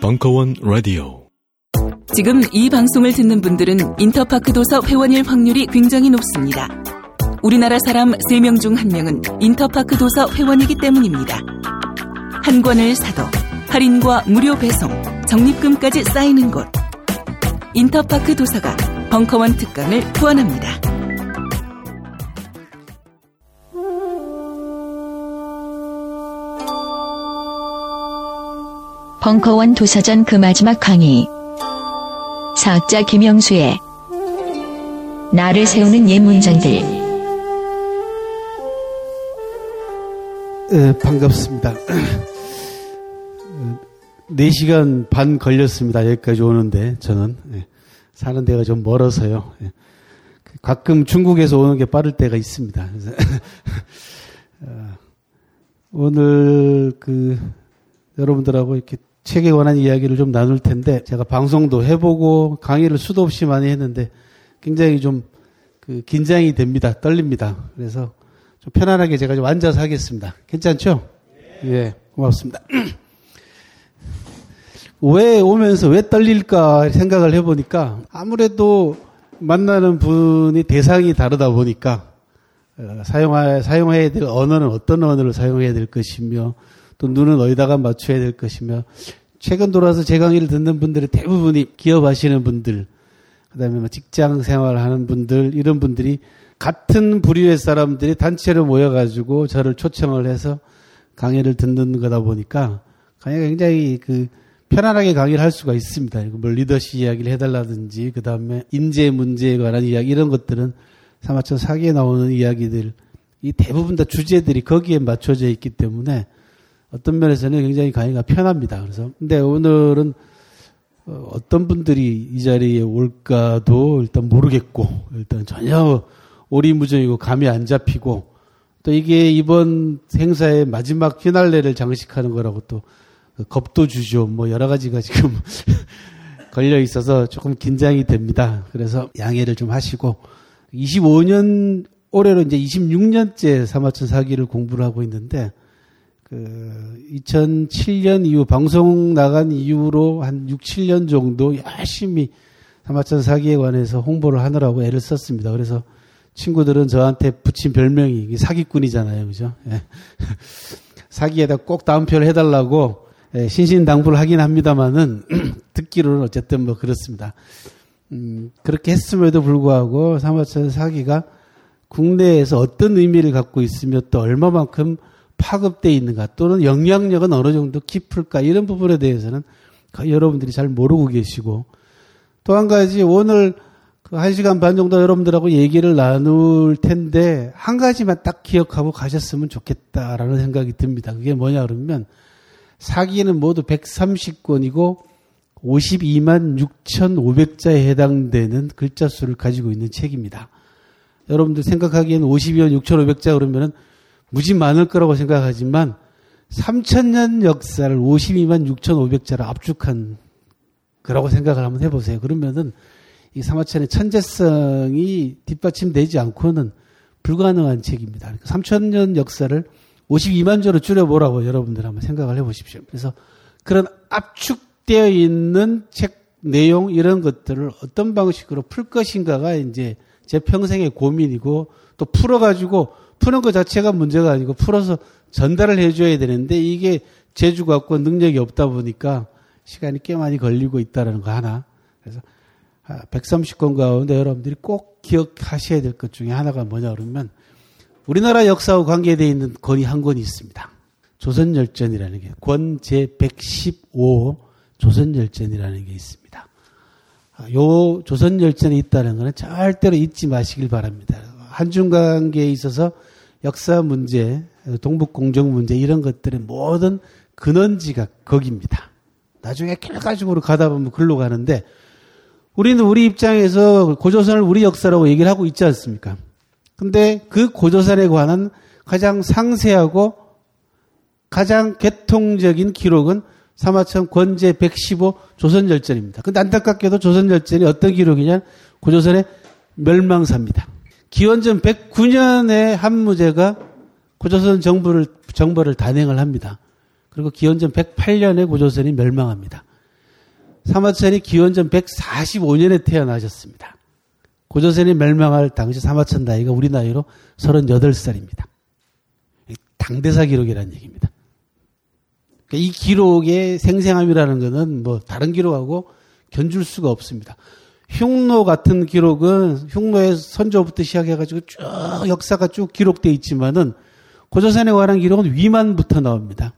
벙커원 라디오. 지금 이 방송을 듣는 분들은 인터파크 도서 회원일 확률이 굉장히 높습니다. 우리나라 사람 3명 중 1명은 인터파크 도서 회원이기 때문입니다. 한 권을 사도 할인과 무료 배송, 적립금까지 쌓이는 곳. 인터파크 도서가 벙커원 특강을 후원합니다. 벙커원 도서전 그 마지막 강의. 사학자 김영수의 나를 세우는 예문장들. 반갑습니다. 4시간 반 걸렸습니다. 여기까지 오는데 저는 사는 데가 좀 멀어서요. 가끔 중국에서 오는 게 빠를 때가 있습니다. 오늘 여러분들하고 이렇게 책에 관한 이야기를 좀 나눌 텐데, 제가 방송도 해보고 강의를 수도 없이 많이 했는데 굉장히 좀 긴장이 됩니다. 떨립니다. 그래서 좀 편안하게 제가 좀 앉아서 하겠습니다. 괜찮죠? 예, 고맙습니다. 왜 오면서 왜 떨릴까 생각을 해보니까 아무래도 만나는 분이 대상이 다르다 보니까 사용해야 될 언어는 어떤 언어를 사용해야 될 것이며 또 눈은 어디다가 맞춰야 될 것이며, 최근 돌아서 제 강의를 듣는 분들의 대부분이 기업하시는 분들, 그다음에 직장 생활하는 분들, 이런 분들이 같은 부류의 사람들이 단체로 모여가지고 저를 초청을 해서 강의를 듣는 거다 보니까 강의가 굉장히 편안하게 강의를 할 수가 있습니다. 리더십 이야기를 해달라든지, 그다음에 인재 문제에 관한 이야기, 이런 것들은 사마천 사기에 나오는 이야기들, 이 대부분 다 주제들이 거기에 맞춰져 있기 때문에 어떤 면에서는 굉장히 강의가 편합니다. 그래서, 근데 오늘은 어떤 분들이 이 자리에 올까도 일단 모르겠고, 일단 전혀 오리무중이고 감이 안 잡히고, 또 이게 이번 행사의 마지막 피날레를 장식하는 거라고 또 겁도 주죠. 여러 가지가 지금 걸려 있어서 조금 긴장이 됩니다. 그래서 양해를 좀 하시고, 25년, 올해로 이제 26년째 사마천 사기를 공부를 하고 있는데, 2007년 이후 방송 나간 이후로 한 6, 7년 정도 열심히 사마천 사기에 관해서 홍보를 하느라고 애를 썼습니다. 그래서 친구들은 저한테 붙인 별명이 사기꾼이잖아요, 그죠? 예. 사기에다 꼭 다운표를 해달라고 신신당부를 하긴 합니다만은 듣기로는 어쨌든 그렇습니다. 그렇게 했음에도 불구하고 사마천 사기가 국내에서 어떤 의미를 갖고 있으며 또 얼마만큼 파급되어 있는가, 또는 영향력은 어느 정도 깊을까, 이런 부분에 대해서는 여러분들이 잘 모르고 계시고, 또 한 가지 오늘 1시간 반 정도 여러분들하고 얘기를 나눌 텐데 한 가지만 딱 기억하고 가셨으면 좋겠다라는 생각이 듭니다. 그게 뭐냐 그러면, 사기는 모두 130권이고 52만 6,500자에 해당되는 글자 수를 가지고 있는 책입니다. 여러분들 생각하기에는 52만 6,500자 그러면은 무지 많을 거라고 생각하지만 3,000년 역사를 52만 6,500자로 압축한 거라고 생각을 한번 해보세요. 그러면은 이 사마천의 천재성이 뒷받침되지 않고는 불가능한 책입니다. 3,000년 역사를 52만 자로 줄여보라고 여러분들 한번 생각을 해보십시오. 그래서 그런 압축되어 있는 책 내용, 이런 것들을 어떤 방식으로 풀 것인가가 이제 제 평생의 고민이고, 또 풀어가지고 푸는 것 자체가 문제가 아니고 풀어서 전달을 해줘야 되는데, 이게 재주가 없고 능력이 없다 보니까 시간이 꽤 많이 걸리고 있다는 거 하나. 그래서 130권 가운데 여러분들이 꼭 기억하셔야 될 것 중에 하나가 뭐냐 그러면, 우리나라 역사와 관계되어 있는 권이 한 권이 있습니다. 조선열전이라는 게, 권 제115호 조선열전이라는 게 있습니다. 요 조선열전이 있다는 거는 절대로 잊지 마시길 바랍니다. 한중관계에 있어서 역사 문제, 동북공정 문제, 이런 것들의 모든 근원지가 거기입니다. 나중에 결과적으로 가다 보면 글로 가는데, 우리는 우리 입장에서 고조선을 우리 역사라고 얘기를 하고 있지 않습니까? 근데 그 고조선에 관한 가장 상세하고 가장 개통적인 기록은 사마천 권제 115 조선열전입니다. 근데 안타깝게도 조선열전이 어떤 기록이냐, 고조선의 멸망사입니다. 기원전 109년에 한무제가 고조선 정벌을 단행을 합니다. 그리고 기원전 108년에 고조선이 멸망합니다. 사마천이 기원전 145년에 태어나셨습니다. 고조선이 멸망할 당시 사마천 나이가 우리 나이로 38살입니다. 당대사 기록이라는 얘기입니다. 이 기록의 생생함이라는 것은 뭐 다른 기록하고 견줄 수가 없습니다. 흉노 같은 기록은 흉노의 선조부터 시작해가지고 쭉 역사가 쭉 기록되어 있지만은 고조선에 관한 기록은 위만부터 나옵니다.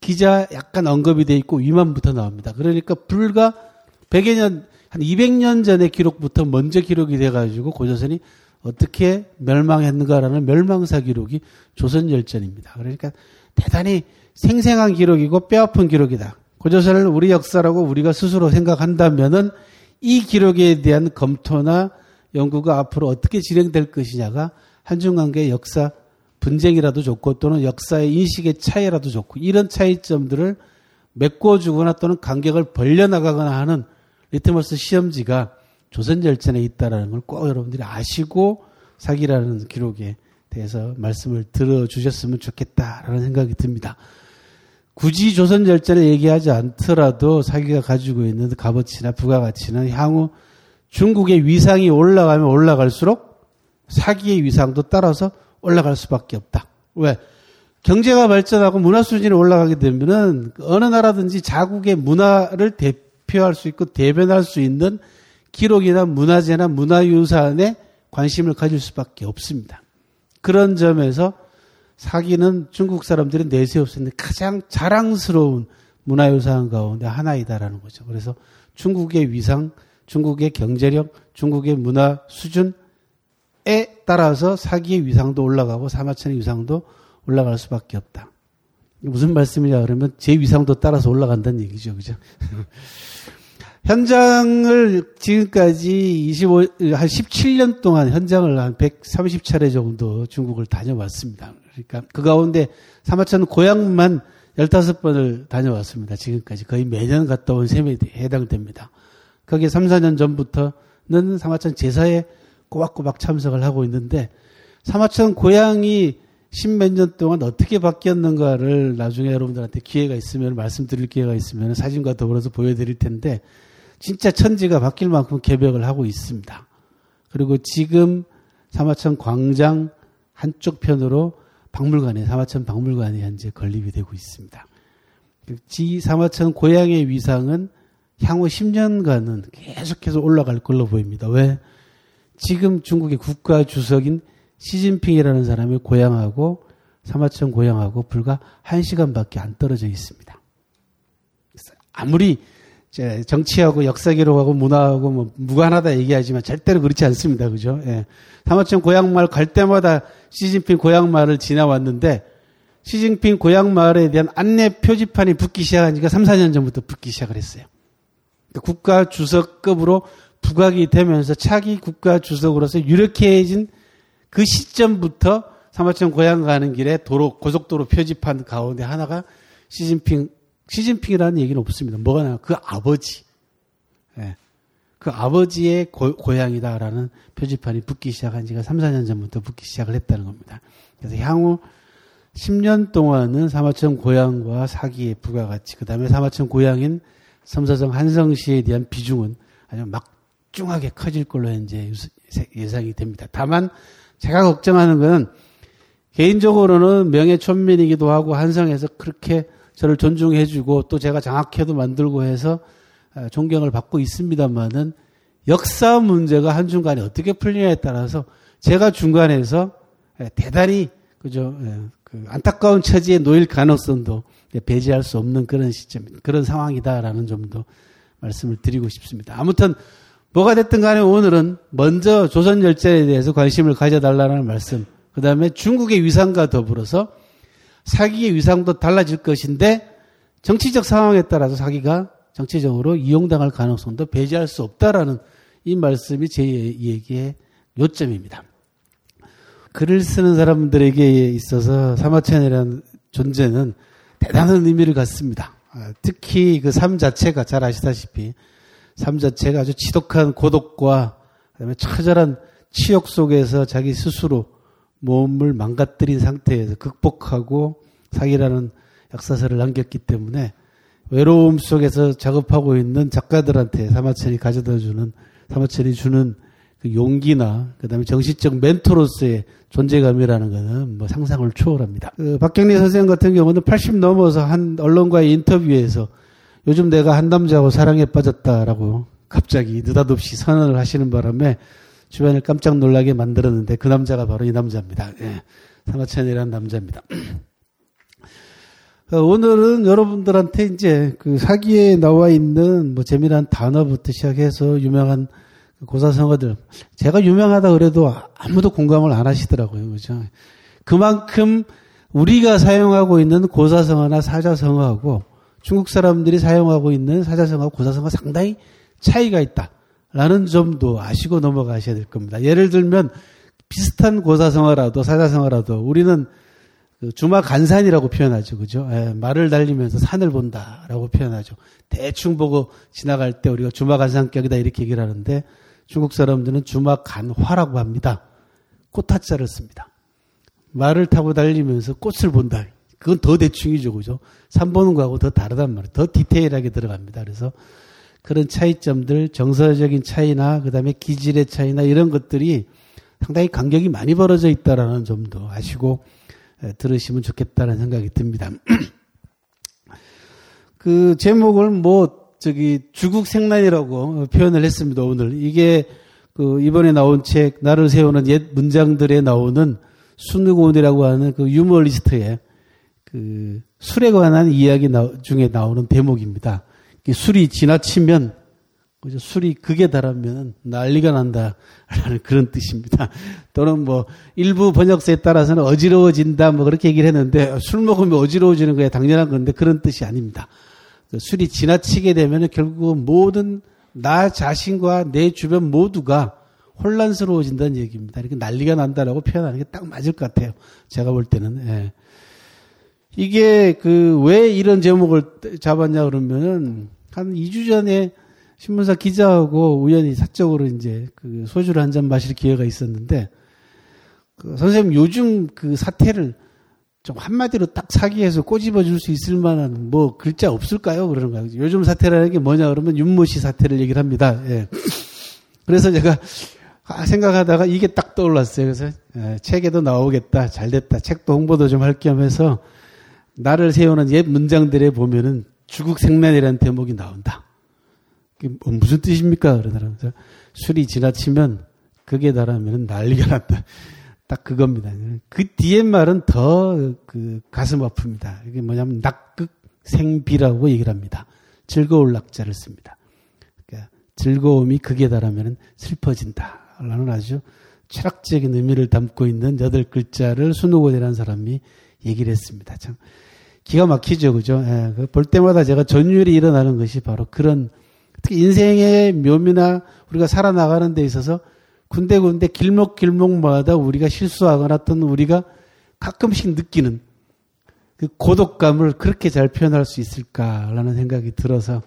기자 약간 언급이 되어 있고 위만부터 나옵니다. 그러니까 불과 100여 년, 한 200년 전의 기록부터 먼저 기록이 돼가지고 고조선이 어떻게 멸망했는가라는 멸망사 기록이 조선열전입니다. 그러니까 대단히 생생한 기록이고 뼈아픈 기록이다. 고조선을 우리 역사라고 우리가 스스로 생각한다면은 이 기록에 대한 검토나 연구가 앞으로 어떻게 진행될 것이냐가 한중관계의 역사 분쟁이라도 좋고 또는 역사의 인식의 차이라도 좋고 이런 차이점들을 메꿔주거나 또는 간격을 벌려나가거나 하는 리트머스 시험지가 조선열전에 있다는 걸 꼭 여러분들이 아시고 사기라는 기록에 대해서 말씀을 들어주셨으면 좋겠다라는 생각이 듭니다. 굳이 조선열전을 얘기하지 않더라도 사기가 가지고 있는 값어치나 부가가치는 향후 중국의 위상이 올라가면 올라갈수록 사기의 위상도 따라서 올라갈 수밖에 없다. 왜? 경제가 발전하고 문화 수준이 올라가게 되면은 어느 나라든지 자국의 문화를 대표할 수 있고 대변할 수 있는 기록이나 문화재나 문화유산에 관심을 가질 수밖에 없습니다. 그런 점에서 사기는 중국 사람들이 내세울 수 있는 가장 자랑스러운 문화유산 가운데 하나이다라는 거죠. 그래서 중국의 위상, 중국의 경제력, 중국의 문화 수준에 따라서 사기의 위상도 올라가고 사마천의 위상도 올라갈 수밖에 없다. 무슨 말씀이냐 그러면 제 위상도 따라서 올라간다는 얘기죠. 그죠? 현장을 지금까지 한 17년 동안 현장을 한 130차례 정도 중국을 다녀왔습니다. 그러니까 그 가운데 사마천 고향만 15번을 다녀왔습니다. 지금까지 거의 매년 갔다 온 셈에 해당됩니다. 거기에 3, 4년 전부터는 사마천 제사에 꼬박꼬박 참석을 하고 있는데 사마천 고향이 십몇 년 동안 어떻게 바뀌었는가를 나중에 여러분들한테 기회가 있으면 말씀드릴 기회가 있으면 사진과 더불어서 보여드릴 텐데 진짜 천지가 바뀔 만큼 개벽을 하고 있습니다. 그리고 지금 사마천 광장 한쪽 편으로 박물관에 사마천 박물관이 현재 건립이 되고 있습니다. 지 사마천 고향의 위상은 향후 10년간은 계속해서 올라갈 걸로 보입니다. 왜? 지금 중국의 국가 주석인 시진핑이라는 사람의 고향하고 사마천 고향하고 불과 1시간밖에 안 떨어져 있습니다. 아무리 정치하고 역사기록하고 문화하고 뭐 무관하다 얘기하지만 절대로 그렇지 않습니다. 그죠? 예. 사마천 고향마을 갈 때마다 시진핑 고향마을을 지나왔는데 시진핑 고향마을에 대한 안내 표지판이 붙기 시작한 지가 3, 4년 전부터 붙기 시작을 했어요. 그러니까 국가 주석급으로 부각이 되면서 차기 국가 주석으로서 유력해진 그 시점부터 사마천 고향 가는 길에 고속도로 표지판 가운데 하나가 시진핑이라는 얘기는 없습니다. 뭐가 나요? 그 아버지. 예. 그 아버지의 고향이다라는 표지판이 붙기 시작한 지가 3, 4년 전부터 붙기 시작을 했다는 겁니다. 그래서 향후 10년 동안은 사마천 고향과 사기의 부가가치, 그 다음에 사마천 고향인 섬서성 한성시에 대한 비중은 아주 막중하게 커질 걸로 현재 예상이 됩니다. 다만, 제가 걱정하는 건 개인적으로는 명예촌민이기도 하고 한성에서 그렇게 저를 존중해주고 또 제가 장학회도 만들고 해서 존경을 받고 있습니다만은 역사 문제가 한중간에 어떻게 풀리냐에 따라서 제가 중간에서 대단히 그죠 그 안타까운 처지에 놓일 가능성도 배제할 수 없는 그런 시점, 그런 상황이다라는 점도 말씀을 드리고 싶습니다. 아무튼. 뭐가 됐든 간에 오늘은 먼저 조선열전에 대해서 관심을 가져달라는 말씀, 그 다음에 중국의 위상과 더불어서 사기의 위상도 달라질 것인데 정치적 상황에 따라서 사기가 정치적으로 이용당할 가능성도 배제할 수 없다라는 이 말씀이 제 얘기의 요점입니다. 글을 쓰는 사람들에게 있어서 사마천이라는 존재는 대단한 의미를 갖습니다. 특히 그 삶 자체가 잘 아시다시피 삶 자체가 아주 지독한 고독과 그다음에 처절한 치욕 속에서 자기 스스로 몸을 망가뜨린 상태에서 극복하고 사기라는 역사서를 남겼기 때문에 외로움 속에서 작업하고 있는 작가들한테 사마천이 가져다주는, 사마천이 주는 그 용기나 그다음에 정신적 멘토로서의 존재감이라는 것은 뭐 상상을 초월합니다. 박경리 선생 같은 경우는 80 넘어서 한 언론과의 인터뷰에서 요즘 내가 한남자하고 사랑에 빠졌다라고 갑자기 느닷없이 선언을 하시는 바람에 주변을 깜짝 놀라게 만들었는데 그 남자가 바로 이 남자입니다. 예, 사마천이라는 남자입니다. 오늘은 여러분들한테 이제 그 사기에 나와 있는 뭐 재미난 단어부터 시작해서 유명한 고사성어들, 제가 유명하다 그래도 아무도 공감을 안 하시더라고요. 그죠? 그만큼 우리가 사용하고 있는 고사성어나 사자성어하고 중국 사람들이 사용하고 있는 사자성어하고 고사성어 상당히 차이가 있다라는 점도 아시고 넘어가셔야 될 겁니다. 예를 들면 비슷한 고사성어라도 사자성어라도 우리는 그 주마간산이라고 표현하죠. 그죠? 예, 말을 달리면서 산을 본다라고 표현하죠. 대충 보고 지나갈 때 우리가 주마간산격이다 이렇게 얘기를 하는데 중국 사람들은 주마간화라고 합니다. 꽃화자를 씁니다. 말을 타고 달리면서 꽃을 본다. 그건 더 대충이죠. 그죠? 산 보는 거하고 더 다르단 말이에요. 더 디테일하게 들어갑니다. 그래서 그런 차이점들, 정서적인 차이나 그다음에 기질의 차이나 이런 것들이 상당히 간격이 많이 벌어져 있다라는 점도 아시고 들으시면 좋겠다는 생각이 듭니다. 그 제목을 주국 생란이라고 표현을 했습니다. 오늘 이게 그 이번에 나온 책 나를 세우는 옛 문장들에 나오는 순우곤이라고 하는 그 유머리스트의 그 술에 관한 이야기 중에 나오는 대목입니다. 술이 지나치면, 술이 극에 달하면 난리가 난다라는 그런 뜻입니다. 또는 뭐 일부 번역서에 따라서는 어지러워진다 뭐 그렇게 얘기를 했는데 술 먹으면 어지러워지는 거야 당연한 건데 그런 뜻이 아닙니다. 술이 지나치게 되면 결국 모든 나 자신과 내 주변 모두가 혼란스러워진다는 얘기입니다. 이렇게 난리가 난다라고 표현하는 게 딱 맞을 것 같아요. 제가 볼 때는. 예. 이게 그 왜 이런 제목을 잡았냐 그러면은 한 2주 전에 신문사 기자하고 우연히 사적으로 이제 그 소주를 한 잔 마실 기회가 있었는데 그 선생님 요즘 그 사태를 좀 한마디로 딱 사기해서 꼬집어 줄 수 있을 만한 뭐 글자 없을까요? 그러는 거예요. 요즘 사태라는 게 뭐냐 그러면 윤모 씨 사태를 얘기를 합니다. 예. 그래서 제가 생각하다가 이게 딱 떠올랐어요. 그래서 예, 책에도 나오겠다. 잘 됐다. 책도 홍보도 좀 할 겸 해서 나를 세우는 옛 문장들에 보면은 주국 생란이라는 대목이 나온다. 이게 무슨 뜻입니까? 그러더라고요. 술이 지나치면 극에 달하면 난리가 났다. 딱 그겁니다. 그 뒤에 말은 더 그 가슴 아픕니다. 이게 뭐냐면 낙극 생비라고 얘기를 합니다. 즐거울 낙자를 씁니다. 그러니까 즐거움이 극에 달하면 슬퍼진다. 라는 아주 철학적인 의미를 담고 있는 8글자를 순우곤이라는 사람이 얘기를 했습니다. 참. 기가 막히죠, 그죠? 예, 볼 때마다 제가 전율이 일어나는 것이 바로 그런 특히 인생의 묘미나 우리가 살아나가는 데 있어서 군데군데 길목길목마다 우리가 실수하거나 또는 우리가 가끔씩 느끼는 그 고독감을 그렇게 잘 표현할 수 있을까라는 생각이 들어서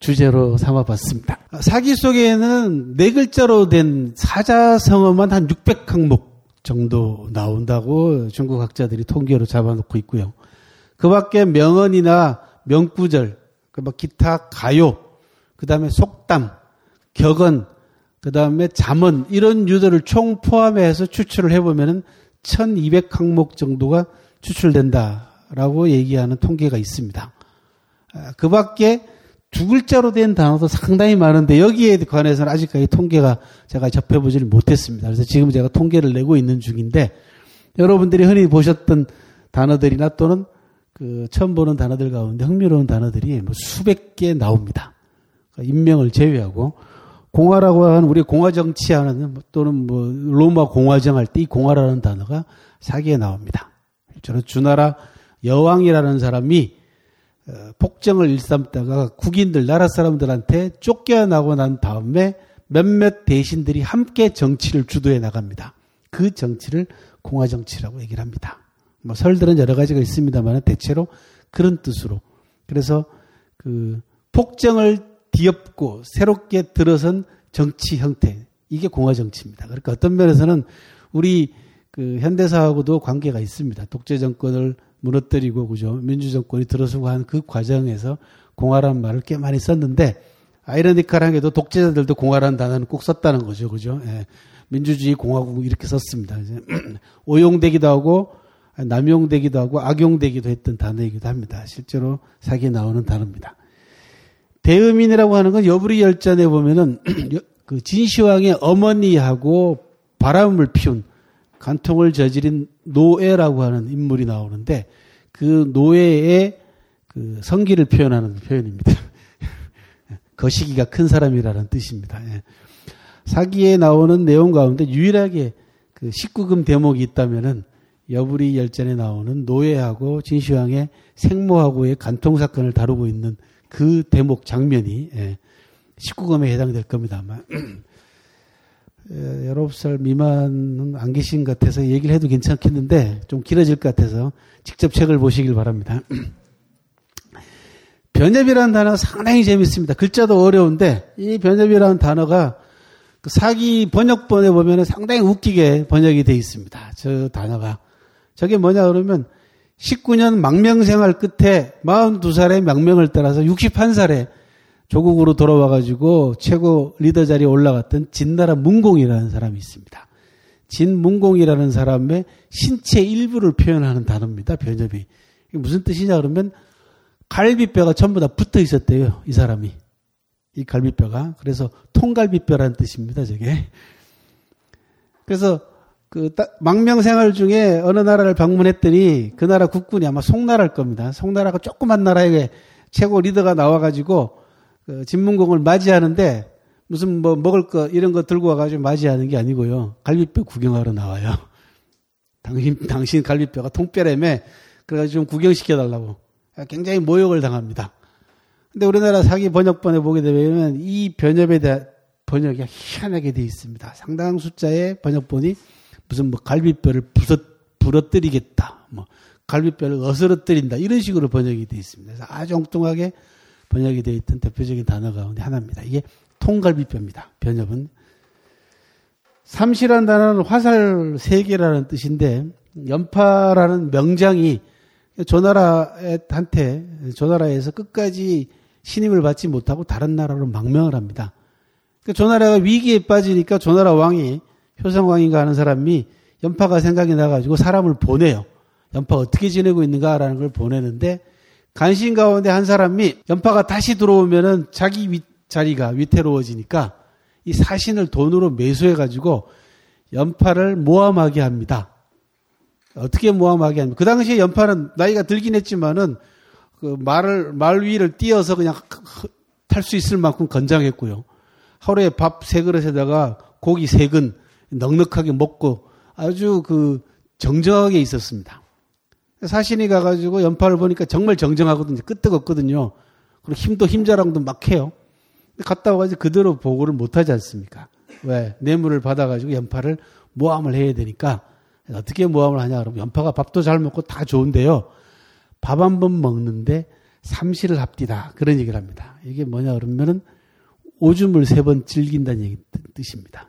주제로 삼아봤습니다. 사기 속에는 4글자로 된 사자성어만 한 600항목 정도 나온다고 중국 학자들이 통계로 잡아놓고 있고요. 그 밖에 명언이나 명구절, 기타 가요, 그 다음에 속담, 격언, 그 다음에 잠언 이런 유도를 총 포함해서 추출을 해보면 1200항목 정도가 추출된다라고 얘기하는 통계가 있습니다. 그 밖에 2글자로 된 단어도 상당히 많은데 여기에 관해서는 아직까지 통계가 제가 접해보지를 못했습니다. 그래서 지금 제가 통계를 내고 있는 중인데 여러분들이 흔히 보셨던 단어들이나 또는 그 처음 보는 단어들 가운데 흥미로운 단어들이 뭐 수백 개 나옵니다. 인명을 제외하고 공화라고 하는 우리 공화정치하는 또는 뭐 로마 공화정 할 때 이 공화라는 단어가 사기에 나옵니다. 저는 조나라 여왕이라는 사람이 폭정을 일삼다가 국인들 나라 사람들한테 쫓겨나고 난 다음에 몇몇 대신들이 함께 정치를 주도해 나갑니다. 그 정치를 공화정치라고 얘기를 합니다. 뭐 설들은 여러 가지가 있습니다만 대체로 그런 뜻으로 그래서 그 폭정을 뒤엎고 새롭게 들어선 정치 형태 이게 공화정치입니다. 그러니까 어떤 면에서는 우리 그 현대사하고도 관계가 있습니다. 독재 정권을 무너뜨리고 그죠 민주 정권이 들어서고 한 그 과정에서 공화란 말을 꽤 많이 썼는데 아이러니컬하게도 독재자들도 공화란 단어는 꼭 썼다는 거죠, 그죠? 예. 민주주의 공화국 이렇게 썼습니다. 오용되기도 하고 남용되기도 하고 악용되기도 했던 단어이기도 합니다. 실제로 사기에 나오는 단어입니다. 대음인이라고 하는 건 여부리 열전에 보면은 그 진시황의 어머니하고 바람을 피운 간통을 저지른 노예라고 하는 인물이 나오는데 그 노예의 그 성기를 표현하는 표현입니다. 거시기가 큰 사람이라는 뜻입니다. 예. 사기에 나오는 내용 가운데 유일하게 그 19금 대목이 있다면은 여부리 열전에 나오는 노예하고 진시황의 생모하고의 간통 사건을 다루고 있는 그 대목 장면이 19금에 해당될 겁니다. 아마 19살 미만은 안 계신 것 같아서 얘기를 해도 괜찮겠는데 좀 길어질 것 같아서 직접 책을 보시길 바랍니다. 변협이라는 단어가 상당히 재밌습니다. 글자도 어려운데 이 변협이라는 단어가 그 사기 번역본에 보면 상당히 웃기게 번역이 되어 있습니다. 저 단어가. 저게 뭐냐 그러면 19년 망명생활 끝에 42살의 망명을 따라서 61살에 조국으로 돌아와가지고 최고 리더 자리에 올라갔던 진나라 문공이라는 사람이 있습니다. 진문공이라는 사람의 신체 일부를 표현하는 단어입니다. 변협이. 이게 무슨 뜻이냐 그러면 갈비뼈가 전부 다 붙어 있었대요. 이 사람이. 이 갈비뼈가. 그래서 통갈비뼈라는 뜻입니다. 저게. 그래서 그 망명 생활 중에 어느 나라를 방문했더니 그 나라 국군이 아마 송나라일 겁니다. 송나라가 조그만 나라에 최고 리더가 나와가지고 그 진문공을 맞이하는데 무슨 뭐 먹을 거 이런 거 들고 와가지고 맞이하는 게 아니고요. 갈비뼈 구경하러 나와요. 당신 갈비뼈가 통뼈라며 그래가지고 좀 구경시켜달라고. 굉장히 모욕을 당합니다. 근데 우리나라 사기 번역본에 보게 되면 이 변협에 대한 번역이 희한하게 되어 있습니다. 상당 숫자의 번역본이 무슨 뭐 갈비뼈를 부러뜨리겠다, 뭐 갈비뼈를 어스러뜨린다 이런 식으로 번역이 되어 있습니다. 그래서 아주 엉뚱하게 번역이 되어 있던 대표적인 단어 가운데 하나입니다. 이게 통갈비뼈입니다. 변협은 삼시라는 단어는 화살 세 개라는 뜻인데 연파라는 명장이 조나라에서 끝까지 신임을 받지 못하고 다른 나라로 망명을 합니다. 조나라가 위기에 빠지니까 조나라 왕이 효성왕인가 하는 사람이 연파가 생각이 나가지고 사람을 보내요. 연파가 어떻게 지내고 있는가라는 걸 보내는데 간신 가운데 한 사람이 연파가 다시 들어오면은 자기 자리가 위태로워지니까 이 사신을 돈으로 매수해가지고 연파를 모함하게 합니다. 어떻게 모함하게 합니까? 그 당시에 연파는 나이가 들긴 했지만은 그 말 위를 띄어서 그냥 탈 수 있을 만큼 건장했고요. 하루에 밥 3그릇에다가 고기 3근 넉넉하게 먹고 아주 그 정정하게 있었습니다. 사신이 가가지고 연파를 보니까 정말 정정하거든요. 끄떡없거든요. 그리고 힘도 힘자랑도 막 해요. 갔다 와가지고 그대로 보고를 못하지 않습니까? 왜? 뇌물을 받아가지고 연파를 모함을 해야 되니까 어떻게 모함을 하냐 그러면 연파가 밥도 잘 먹고 다 좋은데요. 밥 한 번 먹는데 삼시를 합디다 그런 얘기를 합니다. 이게 뭐냐 그러면은 오줌을 3번 즐긴다는 얘기 뜻입니다.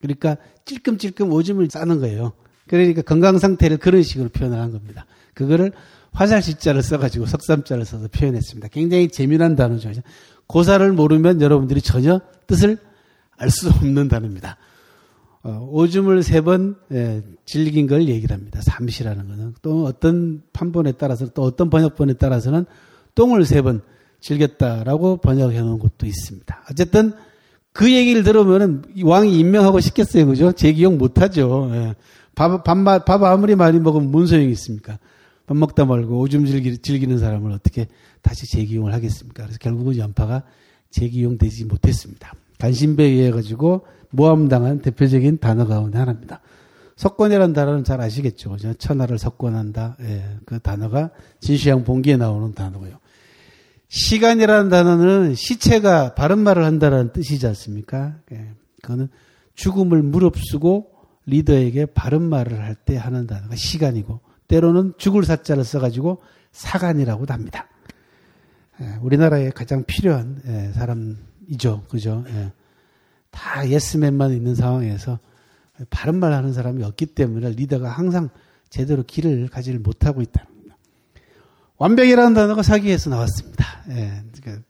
그러니까 찔끔찔끔 오줌을 싸는 거예요. 그러니까 건강 상태를 그런 식으로 표현을 한 겁니다. 그거를 화살시자를 써가지고 석삼자를 써서 표현했습니다. 굉장히 재미난 단어죠. 고사를 모르면 여러분들이 전혀 뜻을 알 수 없는 단어입니다. 오줌을 3번 질긴 걸 얘기를 합니다. 삼시라는 것은 또 어떤 판본에 따라서 또 어떤 번역본에 따라서는 똥을 3번 질겼다라고 번역해 놓은 것도 있습니다. 어쨌든 그 얘기를 들으면은 왕이 임명하고 싶겠어요, 그죠? 제 기억 못하죠. 예. 밥 아무리 많이 먹으면 뭔 소용이 있습니까? 밥 먹다 말고 오줌 질기는 사람을 어떻게 다시 재기용을 하겠습니까? 그래서 결국은 연파가 재기용되지 못했습니다. 간신배에 의해 가지고 모함당한 대표적인 단어 가운데 하나입니다. 석권이라는 단어는 잘 아시겠죠. 천하를 석권한다. 예, 그 단어가 진시황 봉기에 나오는 단어고요. 시간이라는 단어는 시체가 바른 말을 한다는 뜻이지 않습니까? 예, 그거는 죽음을 무릅쓰고 리더에게 바른 말을 할 때 하는 단어가 시간이고 때로는 죽을 사자를 써가지고 사간이라고도 합니다. 예, 우리나라에 가장 필요한 사람이죠. 그죠? 예. 다 예스맨만 있는 상황에서 바른 말 하는 사람이 없기 때문에 리더가 항상 제대로 길을 가지를 못하고 있다는 겁니다. 완벽이라는 단어가 사기에서 나왔습니다. 예, 그러니까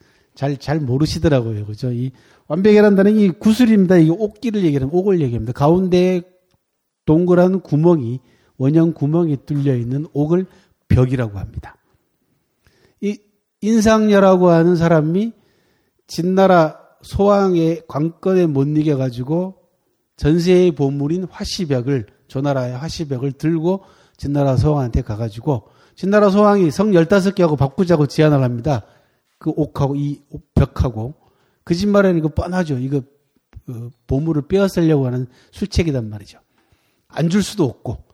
잘 모르시더라고요. 그죠? 이 완벽이라는 단어는 이 구슬입니다. 이 옥기를 얘기하는 옥을 얘기합니다. 가운데에 동그란 구멍이, 원형 구멍이 뚫려 있는 옥을 벽이라고 합니다. 이 인상녀라고 하는 사람이 진나라 소왕의 관건에 못 이겨가지고 전세의 보물인 화시벽을, 조나라의 화시벽을 들고 진나라 소왕한테 가가지고 진나라 소왕이 성 15개하고 바꾸자고 제안을 합니다. 그 옥하고 이 벽하고. 거짓말은 이거 뻔하죠. 이거 그 보물을 빼앗으려고 하는 술책이란 말이죠. 안 줄 수도 없고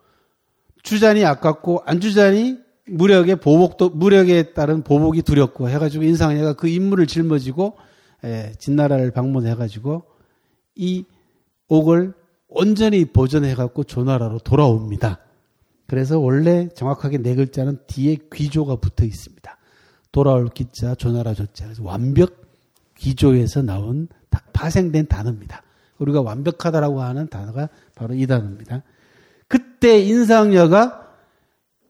주자니 아깝고 안 주자니 무력의 보복도, 무력에 따른 보복이 두렵고 해가지고 인상녀가 그 임무를 짊어지고 진나라를 방문해가지고 이 옥을 온전히 보존해갖고 조나라로 돌아옵니다. 그래서 원래 정확하게 네 글자는 뒤에 귀조가 붙어 있습니다. 돌아올 기자, 조나라 조자. 그래서 완벽 귀조에서 나온 파생된 단어입니다. 우리가 완벽하다라고 하는 단어가 바로 이 단어입니다. 그때 인상녀가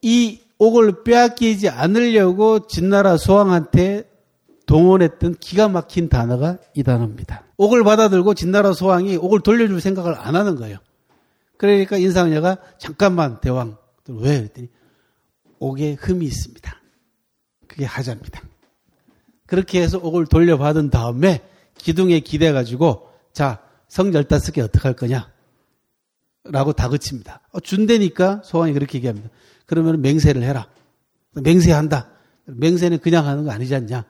이 옥을 빼앗기지 않으려고 진나라 소왕한테 동원했던 기가 막힌 단어가 이 단어입니다. 옥을 받아들고 진나라 소왕이 옥을 돌려줄 생각을 안 하는 거예요. 그러니까 인상녀가 잠깐만 대왕, 왜? 그랬더니 옥에 흠이 있습니다. 그게 하자입니다. 그렇게 해서 옥을 돌려받은 다음에 기둥에 기대가지고 자, 성 15개 어떡할 거냐? 라고 다그칩니다. 준대니까 소왕이 그렇게 얘기합니다. 그러면 맹세를 해라. 맹세한다. 맹세는 그냥 하는 거 아니지 않냐?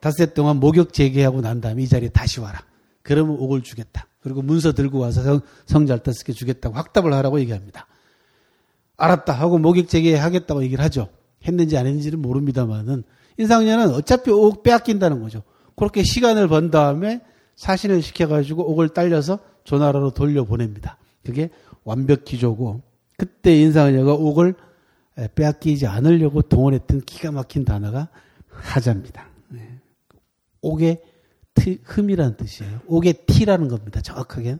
닷새 동안 목욕 재개하고 난 다음에 이 자리에 다시 와라. 그러면 옥을 주겠다. 그리고 문서 들고 와서 성 15개 주겠다고 확답을 하라고 얘기합니다. 알았다 하고 목욕 재개하겠다고 얘기를 하죠. 했는지 안 했는지는 모릅니다만은 인상녀는 어차피 옥 빼앗긴다는 거죠. 그렇게 시간을 번 다음에 사신을 시켜가지고 옥을 딸려서 조나라로 돌려보냅니다. 그게 완벽 기조고 그때 인상녀가 옥을 빼앗기지 않으려고 동원했던 기가 막힌 단어가 하자입니다. 옥의 흠이라는 뜻이에요. 옥의 티라는 겁니다. 정확하게.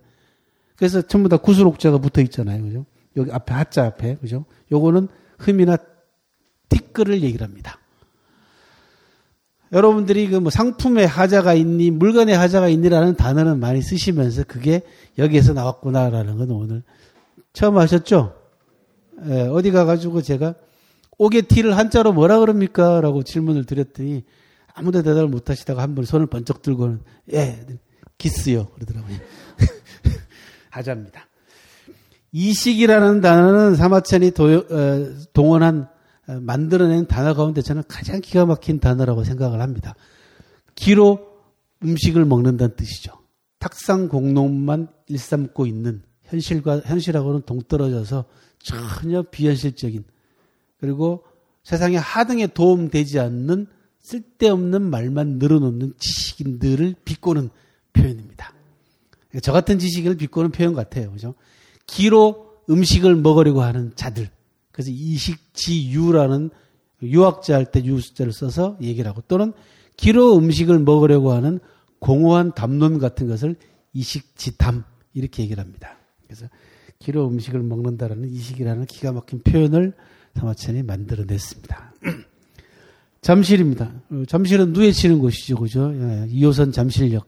그래서 전부 다 구슬옥자가 붙어 있잖아요. 그죠? 여기 앞에 하자 앞에. 그죠? 요거는 흠이나 티끌을 얘기를 합니다. 여러분들이 그 뭐 상품에 하자가 있니, 물건에 하자가 있니라는 단어는 많이 쓰시면서 그게 여기에서 나왔구나라는 건 오늘 처음 아셨죠? 예, 어디 가가지고 제가 옥의 티를 한자로 뭐라 그럽니까? 라고 질문을 드렸더니 아무도 대답을 못 하시다가 한 번 손을 번쩍 들고는, 예, 기스요. 그러더라고요. 하자입니다. 이식이라는 단어는 사마천이 동원한, 만들어낸 단어 가운데 저는 가장 기가 막힌 단어라고 생각을 합니다. 기로 음식을 먹는다는 뜻이죠. 탁상공론만 일삼고 있는 현실하고는 동떨어져서 전혀 비현실적인, 그리고 세상에 하등에 도움되지 않는 쓸데없는 말만 늘어놓는 지식인들을 비꼬는 표현입니다. 저 같은 지식인을 비꼬는 표현 같아요. 그죠? 기로 음식을 먹으려고 하는 자들. 그래서 이식지유라는 유학자 할 때 유수자를 써서 얘기를 하고 또는 기로 음식을 먹으려고 하는 공허한 담론 같은 것을 이식지담 이렇게 얘기를 합니다. 그래서 기로 음식을 먹는다라는 이식이라는 기가 막힌 표현을 사마천이 만들어냈습니다. 잠실입니다. 잠실은 누에치는 곳이죠. 그죠? 2호선 잠실역.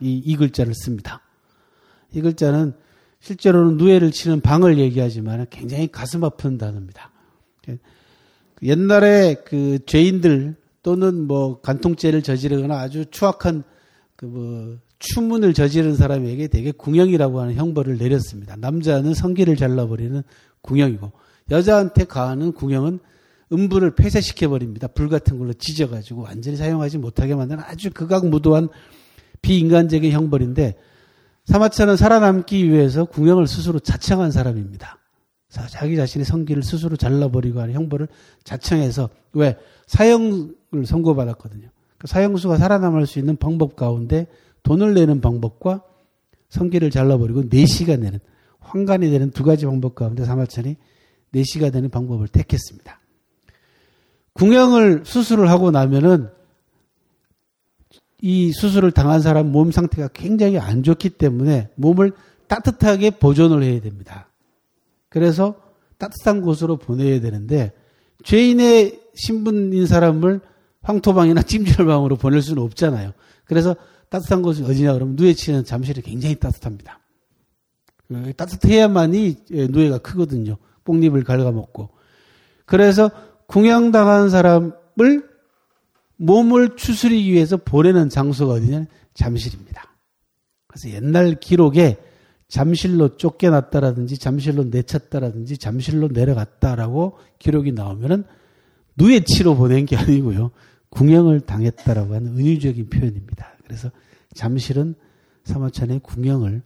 이 글자를 씁니다. 이 글자는 실제로는 누에를 치는 방을 얘기하지만 굉장히 가슴 아픈 단어입니다. 옛날에 그 죄인들 또는 뭐 간통죄를 저지르거나 아주 추악한 그 뭐 추문을 저지른 사람에게 되게 궁형이라고 하는 형벌을 내렸습니다. 남자는 성기를 잘라버리는 궁형이고 여자한테 가하는 궁형은 음부를 폐쇄시켜버립니다. 불 같은 걸로 지져가지고 완전히 사용하지 못하게 만드는 아주 극악무도한 비인간적인 형벌인데 사마천은 살아남기 위해서 궁형을 스스로 자청한 사람입니다. 자기 자신의 성기를 스스로 잘라버리고 하는 형벌을 자청해서 왜? 사형을 선고받았거든요. 사형수가 살아남을 수 있는 방법 가운데 돈을 내는 방법과 성기를 잘라버리고 내시가 되는 환관이 되는 두 가지 방법 가운데 사마천이 내시가 되는 방법을 택했습니다. 궁형을 수술을 하고 나면은 이 수술을 당한 사람 몸 상태가 굉장히 안 좋기 때문에 몸을 따뜻하게 보존을 해야 됩니다. 그래서 따뜻한 곳으로 보내야 되는데 죄인의 신분인 사람을 황토방이나 찜질방으로 보낼 수는 없잖아요. 그래서 따뜻한 곳이 어디냐 그러면 누에 치는 잠실이 굉장히 따뜻합니다. 따뜻해야만이 누에가 크거든요. 뽕잎을 갉아먹고. 그래서 궁향당한 사람을 몸을 추스리기 위해서 보내는 장소가 어디냐면 잠실입니다. 그래서 옛날 기록에 잠실로 쫓겨났다라든지 잠실로 내쳤다라든지 잠실로 내려갔다라고 기록이 나오면은 누에치로 보낸 게 아니고요. 궁형을 당했다라고 하는 은유적인 표현입니다. 그래서 잠실은 사마천의 궁형을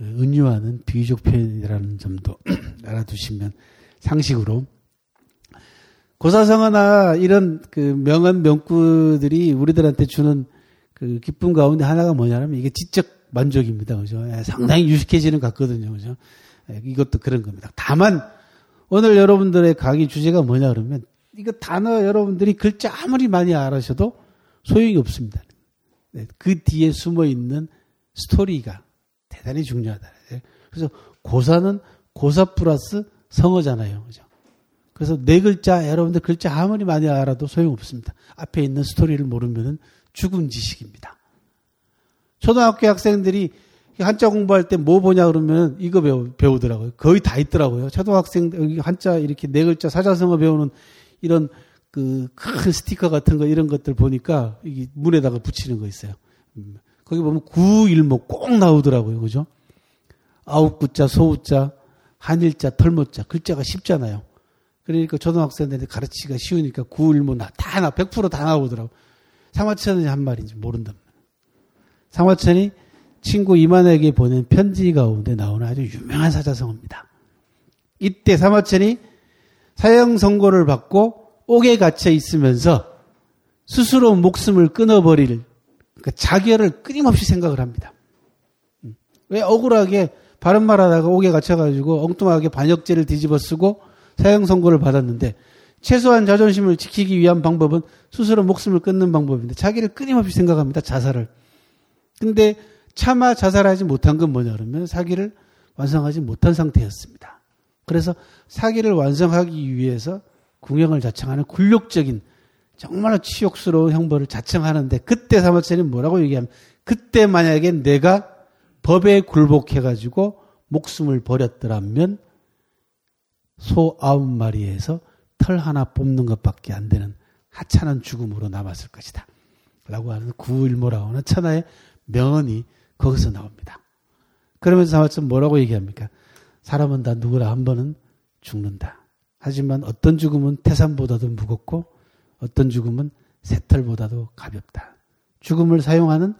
은유하는 비유적 표현이라는 점도 알아두시면 상식으로 고사성어나 이런 그 명언 명구들이 우리들한테 주는 그 기쁨 가운데 하나가 뭐냐면 이게 지적 만족입니다. 그죠? 상당히 유식해지는 것 같거든요. 그죠? 이것도 그런 겁니다. 다만 오늘 여러분들의 강의 주제가 뭐냐 그러면 이거 단어 여러분들이 글자 아무리 많이 알아셔도 소용이 없습니다. 그 뒤에 숨어 있는 스토리가 대단히 중요하다. 그래서 고사는 고사 플러스 성어잖아요. 그죠? 그래서 네 글자, 여러분들 글자 아무리 많이 알아도 소용없습니다. 앞에 있는 스토리를 모르면 죽은 지식입니다. 초등학교 학생들이 한자 공부할 때 뭐 보냐 그러면 이거 배우더라고요. 거의 다 있더라고요. 초등학생 한자 이렇게 네 글자 사자성어 배우는 이런 그 큰 스티커 같은 거 이런 것들 보니까 이게 문에다가 붙이는 거 있어요. 거기 보면 구일목 꼭 나오더라고요. 그죠? 아홉구자, 소우자, 한일자, 털모자 글자가 쉽잖아요. 그러니까 초등학생들한테 가르치기가 쉬우니까 구일목 다 100% 다 나오더라고요. 사마천이 한 말인지 모른단 말이에요. 사마천이 친구 이만에게 보낸 편지 가운데 나오는 아주 유명한 사자성어입니다. 이때 사마천이 사형 선고를 받고 옥에 갇혀 있으면서 스스로 목숨을 끊어버릴 그러니까 자결을 끊임없이 생각을 합니다. 왜 억울하게 바른 말하다가 옥에 갇혀가지고 엉뚱하게 반역죄를 뒤집어 쓰고 사형 선고를 받았는데 최소한 자존심을 지키기 위한 방법은 스스로 목숨을 끊는 방법인데 자기를 끊임없이 생각합니다. 자살을. 근데 차마 자살하지 못한 건 뭐냐 그러면 사기를 완성하지 못한 상태였습니다. 그래서 사기를 완성하기 위해서 궁형을 자청하는 굴욕적인 정말로 치욕스러운 형벌을 자청하는데 그때 사마천이 뭐라고 얘기하면 그때 만약에 내가 법에 굴복해가지고 목숨을 버렸더라면 소 9마리에서 털 하나 뽑는 것밖에 안 되는 하찮은 죽음으로 남았을 것이다. 라고 하는 구일모라고 하는 천하의 명언이 거기서 나옵니다. 그러면서 사마천 뭐라고 얘기합니까? 사람은 다 누구나 한 번은 죽는다. 하지만 어떤 죽음은 태산보다도 무겁고 어떤 죽음은 새털보다도 가볍다. 죽음을 사용하는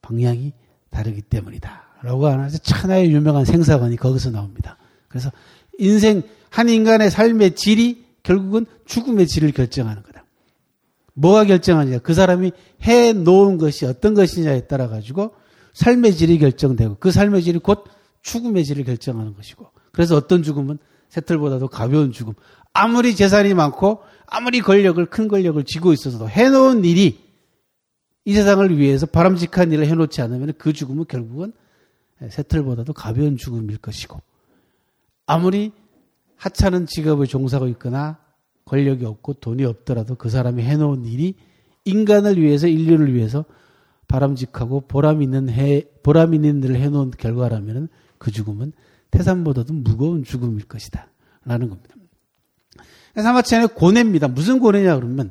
방향이 다르기 때문이다. 라고 하는 아주 천하의 유명한 생사관이 거기서 나옵니다. 그래서 인생 한 인간의 삶의 질이 결국은 죽음의 질을 결정하는 거다. 뭐가 결정하느냐. 그 사람이 해놓은 것이 어떤 것이냐에 따라 가지고 삶의 질이 결정되고 그 삶의 질이 곧 죽음의 질을 결정하는 것이고 그래서 어떤 죽음은 새털보다도 가벼운 죽음. 아무리 재산이 많고 아무리 권력을 큰 권력을 쥐고 있어서도 해놓은 일이 이 세상을 위해서 바람직한 일을 해놓지 않으면 그 죽음은 결국은 새털보다도 가벼운 죽음일 것이고 아무리 하찮은 직업을 종사하고 있거나 권력이 없고 돈이 없더라도 그 사람이 해놓은 일이 인간을 위해서 인류를 위해서 바람직하고 보람 있는 일을 해놓은 결과라면 그 죽음은 태산보다도 무거운 죽음일 것이다. 라는 겁니다. 사마천의 고뇌입니다. 무슨 고뇌냐 그러면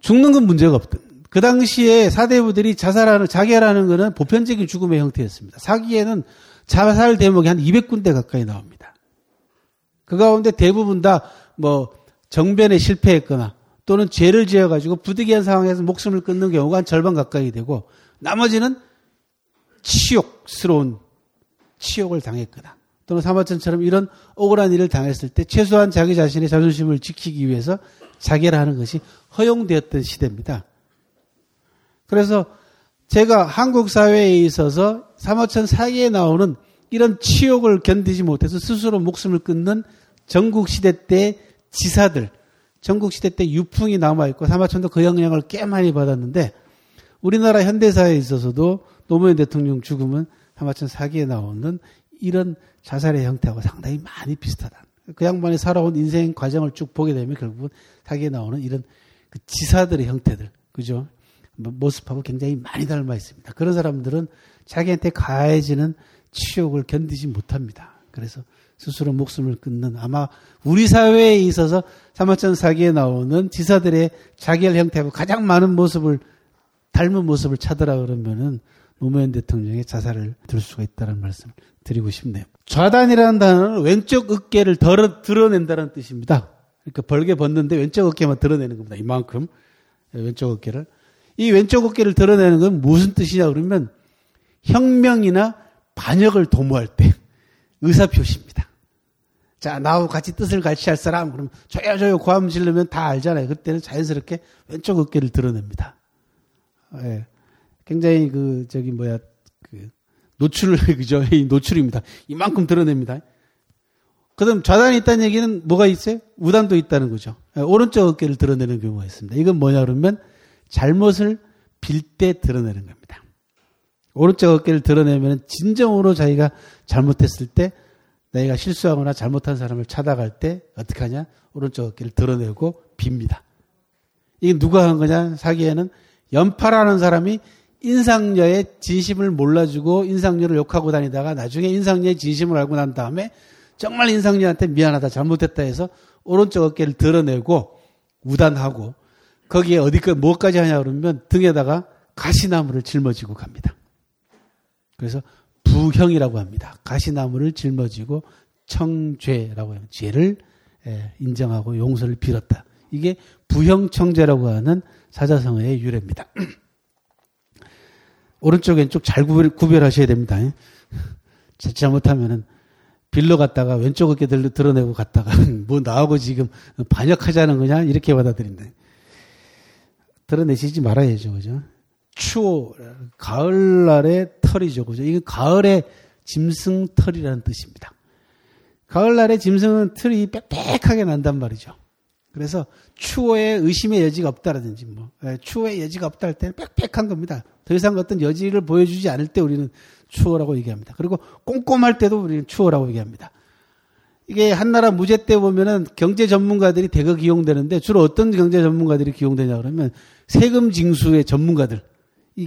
죽는 건 문제가 없던. 그 당시에 사대부들이 자결하는 것은 보편적인 죽음의 형태였습니다. 사기에는 자살 대목이 한 200군데 가까이 나옵니다. 그 가운데 대부분 다 정변에 실패했거나 또는 죄를 지어가지고 부득이한 상황에서 목숨을 끊는 경우가 한 절반 가까이 되고 나머지는 치욕을 당했거나 또는 사마천처럼 이런 억울한 일을 당했을 때 최소한 자기 자신의 자존심을 지키기 위해서 자결하는 것이 허용되었던 시대입니다. 그래서 제가 한국 사회에 있어서 사마천 사기에 나오는 이런 치욕을 견디지 못해서 스스로 목숨을 끊는 전국시대 때의 지사들, 전국시대 때 유풍이 남아있고 사마천도 그 영향을 꽤 많이 받았는데 우리나라 현대사에 있어서도 노무현 대통령 죽음은 사마천 사기에 나오는 이런 자살의 형태하고 상당히 많이 비슷하다. 그 양반이 살아온 인생 과정을 쭉 보게 되면 결국은 사기에 나오는 이런 그 지사들의 형태들, 그죠? 모습하고 굉장히 많이 닮아 있습니다. 그런 사람들은 자기한테 가해지는 치욕을 견디지 못합니다. 그래서 스스로 목숨을 끊는, 아마 우리 사회에 있어서 사마천 사기에 나오는 지사들의 자결 형태하고 가장 많은 모습을 닮은 모습을 찾으라 그러면은 노무현 대통령의 자살을 들 수가 있다는 말씀을 드리고 싶네요. 좌단이라는 단어는 왼쪽 어깨를 드러낸다는 뜻입니다. 그러니까 벌게 벗는데 왼쪽 어깨만 드러내는 겁니다. 이만큼 왼쪽 어깨를. 이 왼쪽 어깨를 드러내는 건 무슨 뜻이냐 그러면 혁명이나 반역을 도모할 때 의사표시입니다. 자, 나하고 같이 뜻을 같이 할 사람 그러면 조여조여 고함 지르면 다 알잖아요. 그때는 자연스럽게 왼쪽 어깨를 드러냅니다. 예. 굉장히 노출을, 그죠? 노출입니다. 이만큼 드러냅니다. 그 다음 좌단이 있다는 얘기는 뭐가 있어요? 우단도 있다는 거죠. 예, 오른쪽 어깨를 드러내는 경우가 있습니다. 이건 뭐냐 그러면 잘못을 빌 때 드러내는 겁니다. 오른쪽 어깨를 드러내면 진정으로 자기가 잘못했을 때 내가 실수하거나 잘못한 사람을 찾아갈 때 어떻게 하냐? 오른쪽 어깨를 드러내고 빕니다. 이게 누가 한 거냐? 사기에는 연파라는 사람이 인상녀의 진심을 몰라주고 인상녀를 욕하고 다니다가 나중에 인상녀의 진심을 알고 난 다음에 정말 인상녀한테 미안하다, 잘못했다 해서 오른쪽 어깨를 드러내고 우단하고 거기에 뭐까지 하냐 그러면 등에다가 가시나무를 짊어지고 갑니다. 그래서 부형이라고 합니다. 가시나무를 짊어지고 청죄라고 해요. 죄를 인정하고 용서를 빌었다. 이게 부형청죄라고 하는 사자성어의 유래입니다. 오른쪽 왼쪽 잘 구별하셔야 됩니다. 잘못하면은 빌러 갔다가 왼쪽 어깨 드러내고 갔다가 뭐 나하고 지금 반역하자는 거냐 이렇게 받아들인다. 드러내시지 말아야죠, 그죠? 추워 가을날의 털이죠, 그죠? 이건 가을의 짐승털이라는 뜻입니다. 가을날의 짐승은 털이 빽빽하게 난단 말이죠. 그래서 추호에 의심의 여지가 없다라든지 추호의 여지가 없다 할 때는 빽빽한 겁니다. 더 이상 어떤 여지를 보여주지 않을 때 우리는 추호라고 얘기합니다. 그리고 꼼꼼할 때도 우리는 추호라고 얘기합니다. 이게 한나라 무제 때 보면은 경제 전문가들이 대거 기용되는데 주로 어떤 경제 전문가들이 기용되냐 그러면 세금 징수의 전문가들이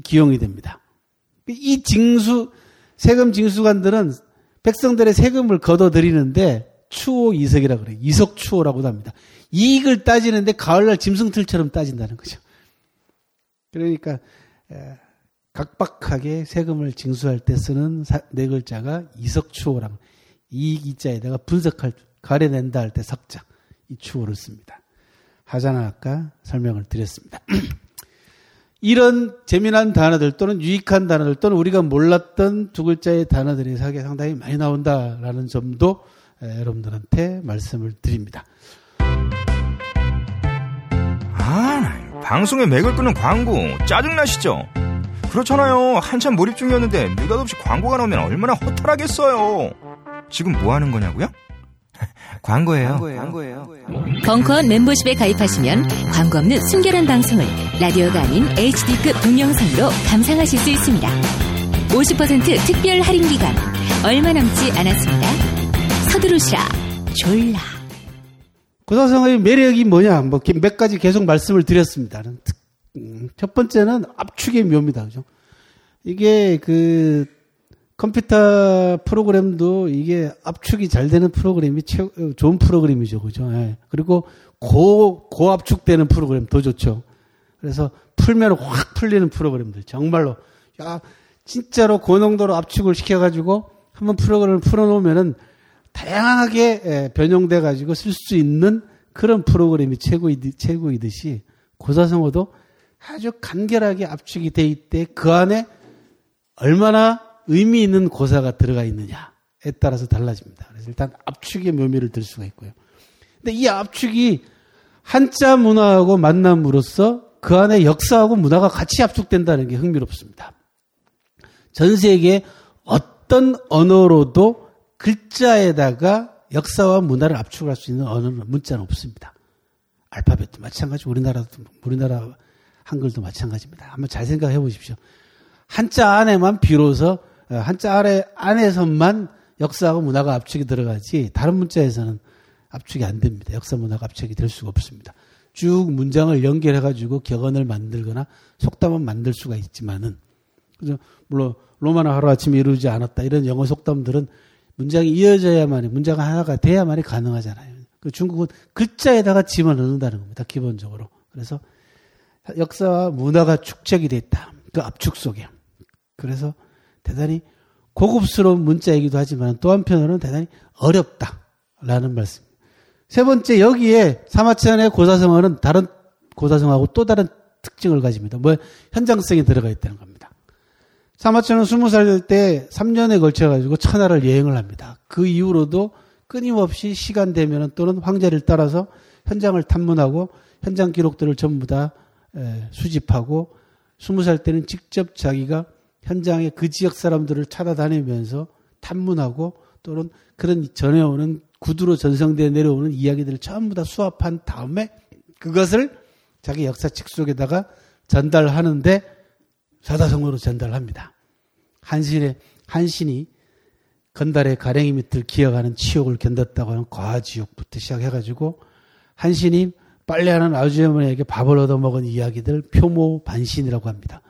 기용이 됩니다. 이 세금 징수관들은 백성들의 세금을 걷어들이는데 추호 이석이라고 그래요. 이석 추호라고도 합니다. 이익을 따지는데 가을날 짐승틀처럼 따진다는 거죠. 그러니까 각박하게 세금을 징수할 때 쓰는 네 글자가 이석추호라고 이익 이자에다가 분석할 가려낸다 할 때 석자 이 추호를 씁니다. 하자나 아까 설명을 드렸습니다. 이런 재미난 단어들 또는 유익한 단어들 또는 우리가 몰랐던 두 글자의 단어들이 사기에 상당히 많이 나온다라는 점도 여러분들한테 말씀을 드립니다. 방송에 맥을 끄는 광고 짜증나시죠? 그렇잖아요. 한참 몰입 중이었는데 느닷없이 광고가 나오면 얼마나 허탈하겠어요. 지금 뭐 하는 거냐고요? 광고예요. 벙커원 멤버십에 가입하시면 광고 없는 순결한 방송을 라디오가 아닌 HD급 동영상으로 감상하실 수 있습니다. 50% 특별 할인 기간 얼마 남지 않았습니다. 서두르시라 졸라. 고사성어의 매력이 뭐냐? 몇 가지 계속 말씀을 드렸습니다. 첫 번째는 압축의 묘입니다. 그죠? 이게 컴퓨터 프로그램도 이게 압축이 잘 되는 프로그램이 좋은 프로그램이죠. 그죠? 예. 그리고 고압축되는 프로그램 더 좋죠. 그래서 풀면 확 풀리는 프로그램들. 정말로. 야, 진짜로 고농도로 압축을 시켜가지고 한번 프로그램을 풀어놓으면은 다양하게 변형돼가지고 쓸 수 있는 그런 프로그램이 최고이듯이 고사성어도 아주 간결하게 압축이 돼 있대 그 안에 얼마나 의미 있는 고사가 들어가 있느냐에 따라서 달라집니다. 그래서 일단 압축의 묘미를 들 수가 있고요. 근데 이 압축이 한자 문화하고 만남으로써 그 안에 역사하고 문화가 같이 압축된다는 게 흥미롭습니다. 전 세계 어떤 언어로도 글자에다가 역사와 문화를 압축할 수 있는 언어는 문자는 없습니다. 알파벳도 마찬가지고 우리나라 한글도 마찬가지입니다. 한번 잘 생각해 보십시오. 한자 안에만 비로소 한자 안에서만 역사하고 문화가 압축이 들어가지 다른 문자에서는 압축이 안 됩니다. 역사 문화가 압축이 될 수가 없습니다. 쭉 문장을 연결해가지고 격언을 만들거나 속담을 만들 수가 있지만은, 그죠? 물론 로마는 하루아침에 이루지 않았다 이런 영어 속담들은 문장이 이어져야만이, 문장 하나가 돼야만이 가능하잖아요. 그 중국은 글자에다가 집어넣는다는 겁니다. 기본적으로. 그래서 역사와 문화가 축적이 돼 있다. 그 압축 속에. 그래서 대단히 고급스러운 문자이기도 하지만 또 한편으로는 대단히 어렵다라는 말씀. 세 번째, 여기에 사마천의 고사성어는 다른 고사성어하고 또 다른 특징을 가집니다. 뭐 현장성이 들어가 있다는 겁니다. 사마천은 20살 때 3년에 걸쳐가지고 천하를 여행을 합니다. 그 이후로도 끊임없이 시간 되면 또는 황제를 따라서 현장을 탐문하고 현장 기록들을 전부 다 수집하고 20살 때는 직접 자기가 현장에 그 지역 사람들을 찾아다니면서 탐문하고 또는 그런 전해오는 구두로 전성대에 내려오는 이야기들을 전부 다 수합한 다음에 그것을 자기 역사책 속에다가 전달하는데 사다성어로 전달합니다. 한신이 건달의 가랭이 밑을 기어가는 치욕을 견뎠다고 하는 과지옥부터 시작해가지고 한신이 빨래하는 아주머니에게 밥을 얻어먹은 이야기들 표모 반신이라고 합니다.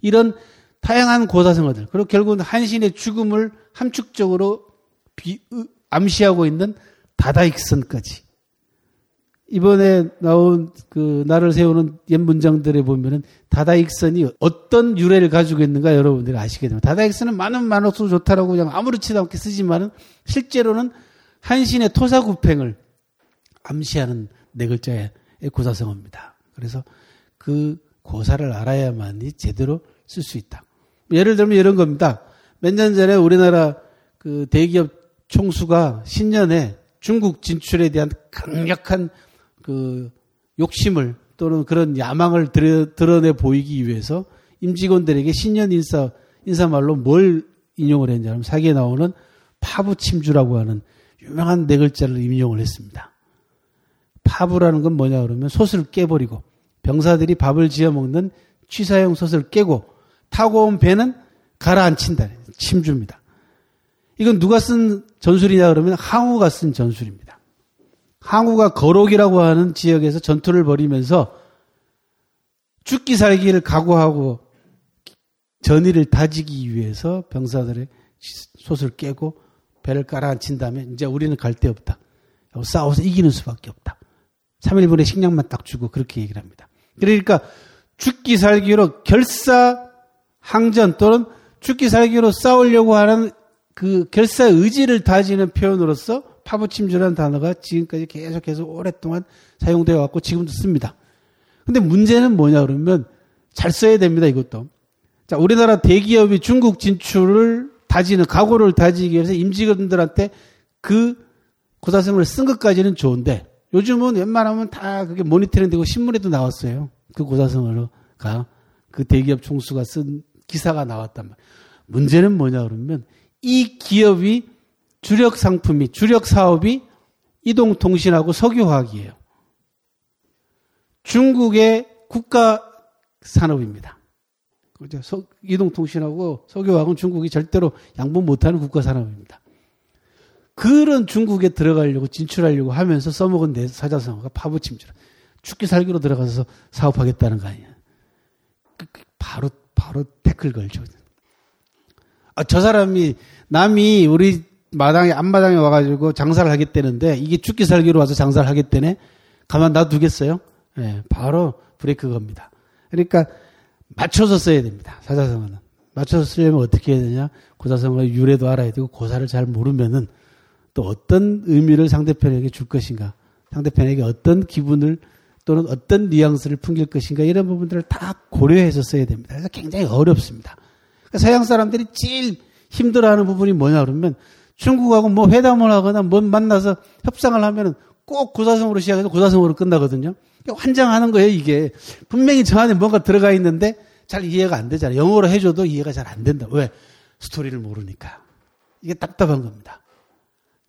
이런 다양한 고사성어들, 그리고 결국은 한신의 죽음을 함축적으로 암시하고 있는 다다익선까지. 이번에 나온 그 나를 세우는 옛 문장들에 보면은 다다익선이 어떤 유래를 가지고 있는가 여러분들이 아시게 됩니다. 다다익선은 많은 만옥수 좋다라고 그냥 아무렇지도 않게 쓰지만은 실제로는 한신의 토사구팽을 암시하는 네 글자의 고사성어입니다. 그래서 그 고사를 알아야만이 제대로 쓸 수 있다. 예를 들면 이런 겁니다. 몇 년 전에 우리나라 그 대기업 총수가 신년에 중국 진출에 대한 강력한 그 욕심을 또는 그런 야망을 드러내 보이기 위해서 임직원들에게 신년 인사말로 뭘 인용을 했냐면 사기에 나오는 파부침주라고 하는 유명한 네 글자를 인용을 했습니다. 파부라는 건 뭐냐 그러면 솥을 깨버리고 병사들이 밥을 지어 먹는 취사용 솥을 깨고 타고 온 배는 가라앉힌다. 침주입니다. 이건 누가 쓴 전술이냐 그러면 항우가 쓴 전술입니다. 항우가 거록이라고 하는 지역에서 전투를 벌이면서 죽기 살기를 각오하고 전의를 다지기 위해서 병사들의 솥을 깨고 배를 가라앉힌 다음에 이제 우리는 갈 데 없다. 싸워서 이기는 수밖에 없다. 3일분의 식량만 딱 주고 그렇게 얘기를 합니다. 그러니까 죽기 살기로 결사 항전 또는 죽기 살기로 싸우려고 하는 그 결사 의지를 다지는 표현으로서 파부침주라는 단어가 지금까지 계속해서 오랫동안 사용되어 왔고 지금도 씁니다. 근데 문제는 뭐냐 그러면 잘 써야 됩니다. 이것도. 자, 우리나라 대기업이 중국 진출을 다지는 각오를 다지기 위해서 임직원들한테 그 고사성어를 쓴 것까지는 좋은데 요즘은 웬만하면 다 그게 모니터링 되고 신문에도 나왔어요. 그 고사성어가 그 대기업 총수가 쓴 기사가 나왔단 말이에요. 문제는 뭐냐 그러면 이 기업이 주력 상품이, 주력 사업이 이동통신하고 석유화학이에요. 중국의 국가 산업입니다. 이동통신하고 석유화학은 중국이 절대로 양보 못하는 국가 산업입니다. 그런 중국에 들어가려고 진출하려고 하면서 써먹은 내 사자성어가 파부침주라. 죽기 살기로 들어가서 사업하겠다는 거 아니야. 바로 태클 걸죠. 아, 저 사람이 남이 우리 마당에 앞마당에 와가지고 장사를 하겠다는데 이게 죽기 살기로 와서 장사를 하겠다네. 가만 놔두겠어요? 네, 바로 브레이크 겁니다. 그러니까 맞춰서 써야 됩니다. 사자성어는 맞춰서 쓰려면 어떻게 해야 되냐? 고사성어의 유래도 알아야 되고 고사를 잘 모르면은 또 어떤 의미를 상대편에게 줄 것인가, 상대편에게 어떤 기분을 또는 어떤 뉘앙스를 풍길 것인가 이런 부분들을 다 고려해서 써야 됩니다. 그래서 굉장히 어렵습니다. 서양 사람들이 제일 힘들어하는 부분이 뭐냐 그러면 중국하고 뭐 회담을 하거나 뭐 만나서 협상을 하면은 꼭 고사성어로 시작해서 고사성어로 끝나거든요. 환장하는 거예요, 이게. 분명히 저 안에 뭔가 들어가 있는데 잘 이해가 안 되잖아요. 영어로 해줘도 이해가 잘 안 된다. 왜? 스토리를 모르니까. 이게 답답한 겁니다.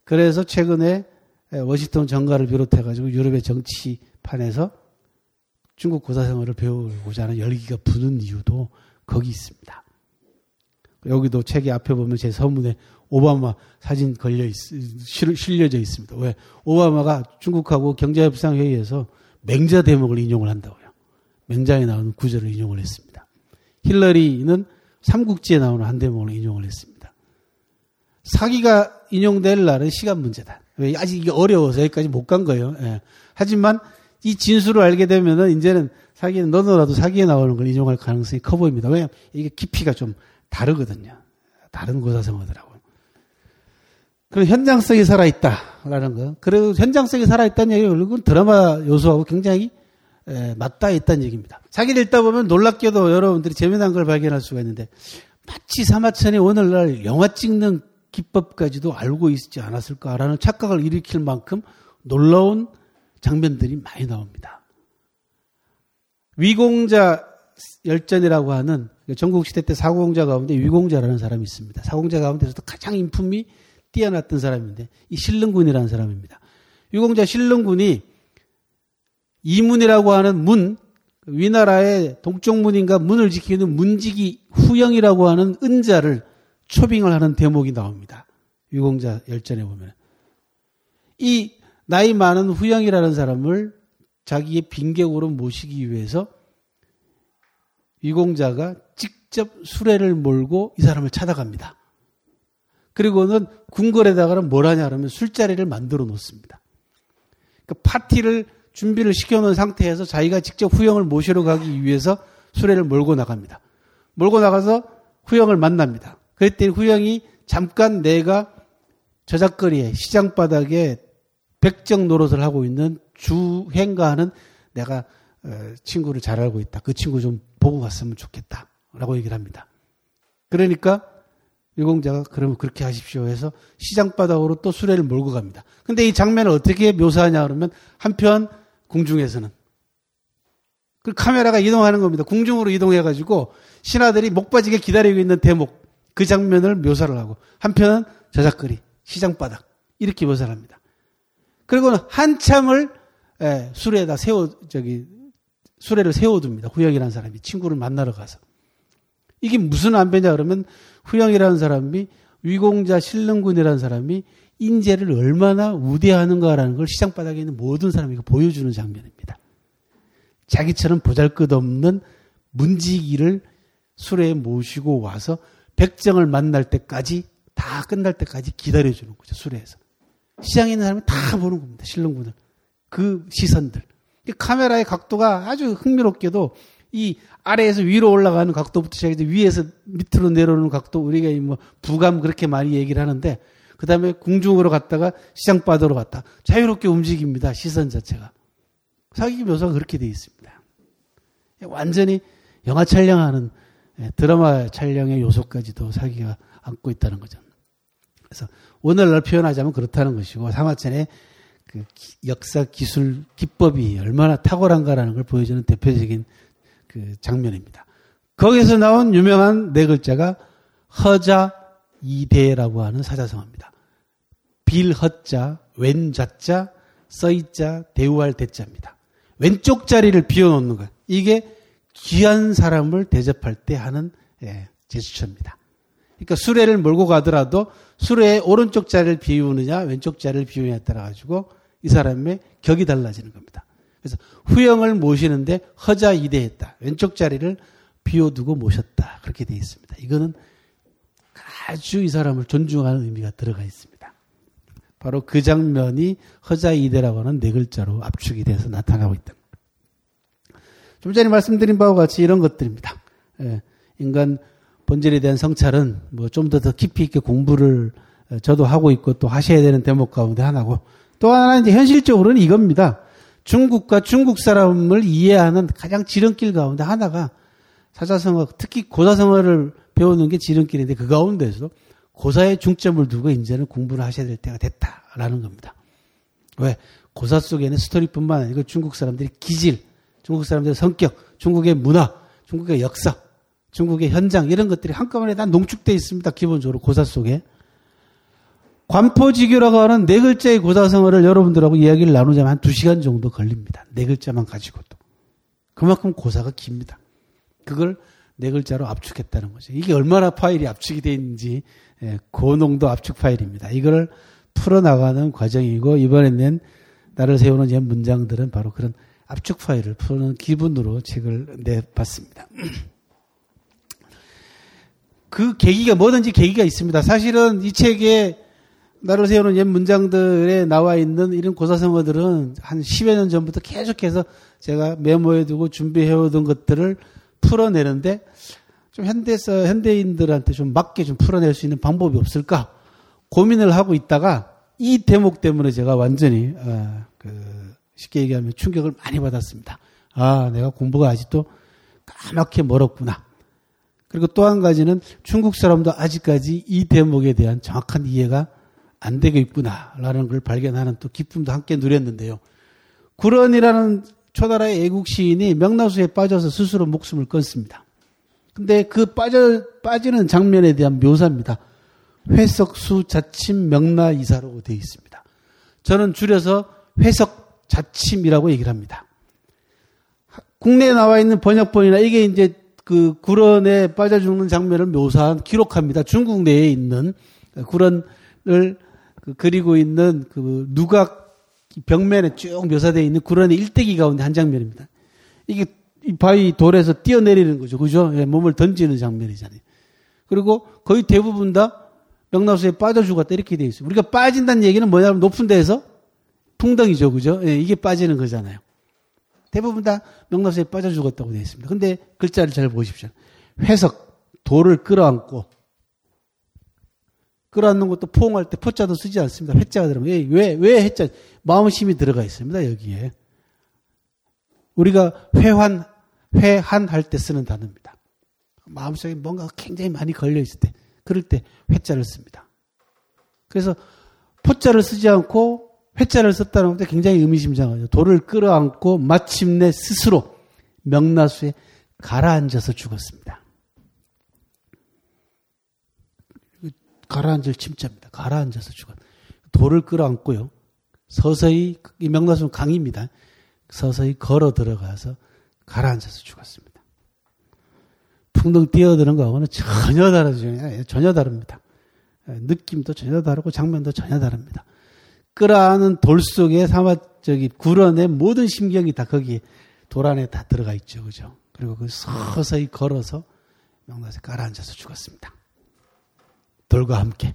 그래서 최근에 워싱턴 정가를 비롯해가지고 유럽의 정치판에서 중국 고사성어를 배우고자 하는 열기가 부는 이유도 거기 있습니다. 여기도 책의 앞에 보면 제 서문에 오바마 사진 실려져 있습니다. 왜? 오바마가 중국하고 경제협상회의에서 맹자 대목을 인용을 한다고요. 맹자에 나오는 구절을 인용을 했습니다. 힐러리는 삼국지에 나오는 한 대목을 인용을 했습니다. 사기가 인용될 날은 시간 문제다. 왜? 아직 이게 어려워서 여기까지 못 간 거예요. 예. 하지만 이 진술을 알게 되면은 이제는 사기는 너너라도 사기에 나오는 걸 인용할 가능성이 커 보입니다. 왜냐하면 이게 깊이가 좀 다르거든요. 다른 고사성어더라고요. 그럼 현장성이 살아있다라는 거. 그래도 현장성이 살아있다는 얘기는 결국은 드라마 요소하고 굉장히 맞닿아 있다는 얘기입니다. 사기를 읽다 보면 놀랍게도 여러분들이 재미난 걸 발견할 수가 있는데 마치 사마천이 오늘날 영화 찍는 기법까지도 알고 있지 않았을까라는 착각을 일으킬 만큼 놀라운 장면들이 많이 나옵니다. 위공자 열전이라고 하는 전국시대 때 사공자 가운데 위공자라는 사람이 있습니다. 사공자 가운데서도 가장 인품이 뛰어났던 사람인데 이 신릉군이라는 사람입니다. 위공자 신릉군이 이문이라고 하는 문, 위나라의 동쪽문인가 문을 지키는 문지기 후영이라고 하는 은자를 초빙을 하는 대목이 나옵니다. 위공자 열전에 보면 이 나이 많은 후영이라는 사람을 자기의 빈객으로 모시기 위해서 위공자가 직접 수레를 몰고 이 사람을 찾아갑니다. 그리고는 궁궐에다가는 뭘 하냐 하면 술자리를 만들어 놓습니다. 그러니까 파티를 준비를 시켜놓은 상태에서 자기가 직접 후영을 모시러 가기 위해서 수레를 몰고 나갑니다. 몰고 나가서 후영을 만납니다. 그랬더니 후영이 잠깐 내가 저작거리에 시장바닥에 백정 노릇을 하고 있는 주행가 하는 내가 친구를 잘 알고 있다. 그 친구 좀 보고 갔으면 좋겠다. 라고 얘기를 합니다. 그러니까 유공자가 그러면 그렇게 하십시오 해서 시장바닥으로 또 수레를 몰고 갑니다. 근데 이 장면을 어떻게 묘사하냐 그러면 한편 궁중에서는 그 카메라가 이동하는 겁니다. 궁중으로 이동해가지고 신하들이 목 빠지게 기다리고 있는 대목 그 장면을 묘사를 하고 한편은 저작거리, 시장바닥 이렇게 묘사를 합니다. 그리고는 한참을 수레에다 수레를 세워둡니다. 후영이라는 사람이 친구를 만나러 가서. 이게 무슨 안배냐 그러면 후영이라는 사람이 위공자 신릉군이라는 사람이 인재를 얼마나 우대하는가라는 걸 시장바닥에 있는 모든 사람이 보여주는 장면입니다. 자기처럼 보잘것없는 문지기를 수레에 모시고 와서 백정을 만날 때까지 다 끝날 때까지 기다려주는 거죠. 수레에서. 시장에 있는 사람이 다 보는 겁니다. 신릉군을. 그 시선들. 카메라의 각도가 아주 흥미롭게도 이 아래에서 위로 올라가는 각도부터 시작해서 위에서 밑으로 내려오는 각도 우리가 뭐 부감 그렇게 많이 얘기를 하는데 그 다음에 궁중으로 갔다가 시장바다로 갔다 자유롭게 움직입니다. 시선 자체가. 사기 묘사가 그렇게 되어 있습니다. 완전히 영화 촬영하는 드라마 촬영의 요소까지도 사기가 안고 있다는 거죠. 그래서 오늘날 표현하자면 그렇다는 것이고 사마천의 그 역사 기술 기법이 얼마나 탁월한가라는 걸 보여주는 대표적인 그 장면입니다. 거기서 나온 유명한 네 글자가 허자이대라고 하는 사자성어입니다. 빌허자, 왼좌자, 써이자, 대우할 대자입니다. 왼쪽 자리를 비워놓는 것. 이게 귀한 사람을 대접할 때 하는 제스처입니다. 그러니까 수레를 몰고 가더라도 수레의 오른쪽 자리를 비우느냐 왼쪽 자리를 비우느냐에 따라 가지고 이 사람의 격이 달라지는 겁니다. 그래서 후영을 모시는데 허자이대했다. 왼쪽 자리를 비워두고 모셨다. 그렇게 되어 있습니다. 이거는 아주 이 사람을 존중하는 의미가 들어가 있습니다. 바로 그 장면이 허자이대라고 하는 네 글자로 압축이 돼서 나타나고 있다. 좀 전에 말씀드린 바와 같이 이런 것들입니다. 인간 본질에 대한 성찰은 뭐 좀 더 깊이 있게 공부를 저도 하고 있고 또 하셔야 되는 대목 가운데 하나고 또 하나는 이제 현실적으로는 이겁니다. 중국과 중국 사람을 이해하는 가장 지름길 가운데 하나가 사자성어, 특히 고사성어를 배우는 게 지름길인데 그 가운데서도 고사에 중점을 두고 이제는 공부를 하셔야 될 때가 됐다라는 겁니다. 왜? 고사 속에는 스토리뿐만 아니고 중국 사람들의 기질, 중국 사람들의 성격, 중국의 문화, 중국의 역사, 중국의 현장 이런 것들이 한꺼번에 다 농축되어 있습니다. 기본적으로 고사 속에. 관포지교라고 하는 네 글자의 고사성어를 여러분들하고 이야기를 나누자면 한 2시간 정도 걸립니다. 네 글자만 가지고도. 그만큼 고사가 깁니다. 그걸 네 글자로 압축했다는 거죠. 이게 얼마나 파일이 압축이 되어 있는지, 고농도 압축 파일입니다. 이걸 풀어나가는 과정이고, 이번에 낸 나를 세우는 옛 문장들은 바로 그런 압축 파일을 푸는 기분으로 책을 내봤습니다. 그 계기가, 뭐든지 계기가 있습니다. 사실은 이 책에 나를 세우는 옛 문장들에 나와 있는 이런 고사성어들은 한 10여 년 전부터 계속해서 제가 메모해두고 준비해오던 것들을 풀어내는데, 좀 현대인들한테 좀 맞게 좀 풀어낼 수 있는 방법이 없을까 고민을 하고 있다가, 이 대목 때문에 제가 완전히 쉽게 얘기하면 충격을 많이 받았습니다. 아, 내가 공부가 아직도 까맣게 멀었구나. 그리고 또 한 가지는 중국 사람도 아직까지 이 대목에 대한 정확한 이해가 안 되고 있구나라는 걸 발견하는 또 기쁨도 함께 누렸는데요. 구런이라는 초나라의 애국 시인이 명나수에 빠져서 스스로 목숨을 끊습니다. 근데 그 빠지는 장면에 대한 묘사입니다. 회석수 자침 명나이사라고 되어 있습니다. 저는 줄여서 회석 자침이라고 얘기를 합니다. 국내에 나와 있는 번역본이나 이게 이제 그 구런에 빠져 죽는 장면을 묘사한, 기록합니다. 중국 내에 있는 구런을 그리고 있는 그 누각 벽면에 쭉 묘사되어 있는 구런의 일대기 가운데 한 장면입니다. 이게 바위 돌에서 뛰어내리는 거죠. 그죠? 예, 몸을 던지는 장면이잖아요. 그리고 거의 대부분 다 명나수에 빠져 죽었다 이렇게 되어 있어요. 우리가 빠진다는 얘기는 뭐냐면 높은 데에서 풍덩이죠. 그죠? 예, 이게 빠지는 거잖아요. 대부분 다 명나수에 빠져 죽었다고 되어 있습니다. 근데 글자를 잘 보십시오. 회석, 돌을 끌어안는 것도 포옹할 때 포자도 쓰지 않습니다. 회자가 들어가면, 왜 회자? 마음심이 들어가 있습니다, 여기에. 우리가 회한 할 때 쓰는 단어입니다. 마음속에 뭔가 굉장히 많이 걸려있을 때, 그럴 때 회자를 씁니다. 그래서 포자를 쓰지 않고 회자를 썼다는 것도 굉장히 의미심장하죠. 돌을 끌어안고 마침내 스스로 명나수에 가라앉아서 죽었습니다. 가라앉을 침자입니다. 가라앉아서 죽었. 돌을 끌어안고요. 서서히, 이 명나수는 강입니다. 서서히 걸어 들어가서 가라앉아서 죽었습니다. 풍덩 뛰어드는 거하고는 전혀 다르죠. 전혀 다릅니다. 느낌도 전혀 다르고 장면도 전혀 다릅니다. 끌어안은 돌 속에 구런의 모든 심경이 다 거기에 돌 안에 다 들어가 있죠. 그죠? 그리고 그 서서히 걸어서 명나수에 가라앉아서 죽었습니다. 돌과 함께.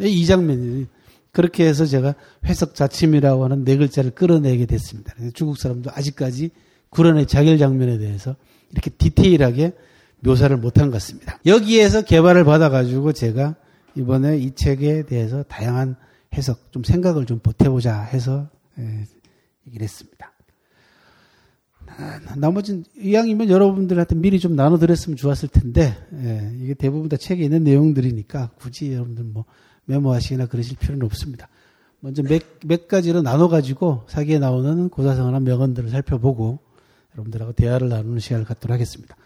이 장면이, 그렇게 해서 제가 회석자침이라고 하는 네 글자를 끌어내게 됐습니다. 중국 사람도 아직까지 구런의 자결 장면에 대해서 이렇게 디테일하게 묘사를 못한 것 같습니다. 여기에서 개발을 받아가지고 제가 이번에 이 책에 대해서 다양한 해석, 좀 생각을 좀 보태보자 해서 얘기를 했습니다. 나머지는 이왕이면 여러분들한테 미리 좀 나눠드렸으면 좋았을 텐데, 이게 대부분 다 책에 있는 내용들이니까 굳이 여러분들 뭐 메모하시거나 그러실 필요는 없습니다. 먼저 몇 가지로 나눠가지고 사기에 나오는 고사성어나 명언들을 살펴보고 여러분들하고 대화를 나누는 시간을 갖도록 하겠습니다.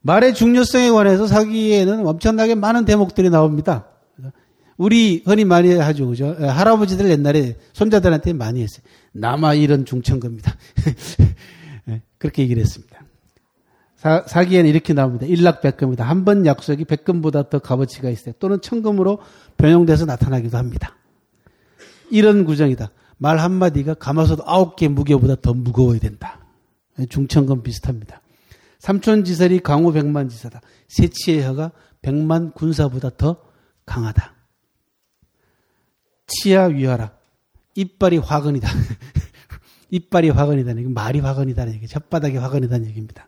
말의 중요성에 관해서 사기에는 엄청나게 많은 대목들이 나옵니다. 우리 흔히 많이 하죠. 그죠? 할아버지들 옛날에 손자들한테 많이 했어요. 남아 이런 중천금이다. 그렇게 얘기를 했습니다. 사기에는 이렇게 나옵니다. 일락백금이다. 한 번 약속이 백금보다 더 값어치가 있어요. 또는 천금으로 변형돼서 나타나기도 합니다. 이런 구정이다. 말 한마디가 가마솥 9개 무게보다 더 무거워야 된다. 중천금 비슷합니다. 삼촌지설이 강호 백만지사다. 세치의 혀가 100만 군사보다 더 강하다. 치아 위하라. 이빨이 화근이다. 이빨이 화근이다는 얘기, 말이 화근이다는 얘기, 혓바닥이 화근이다는 얘기입니다.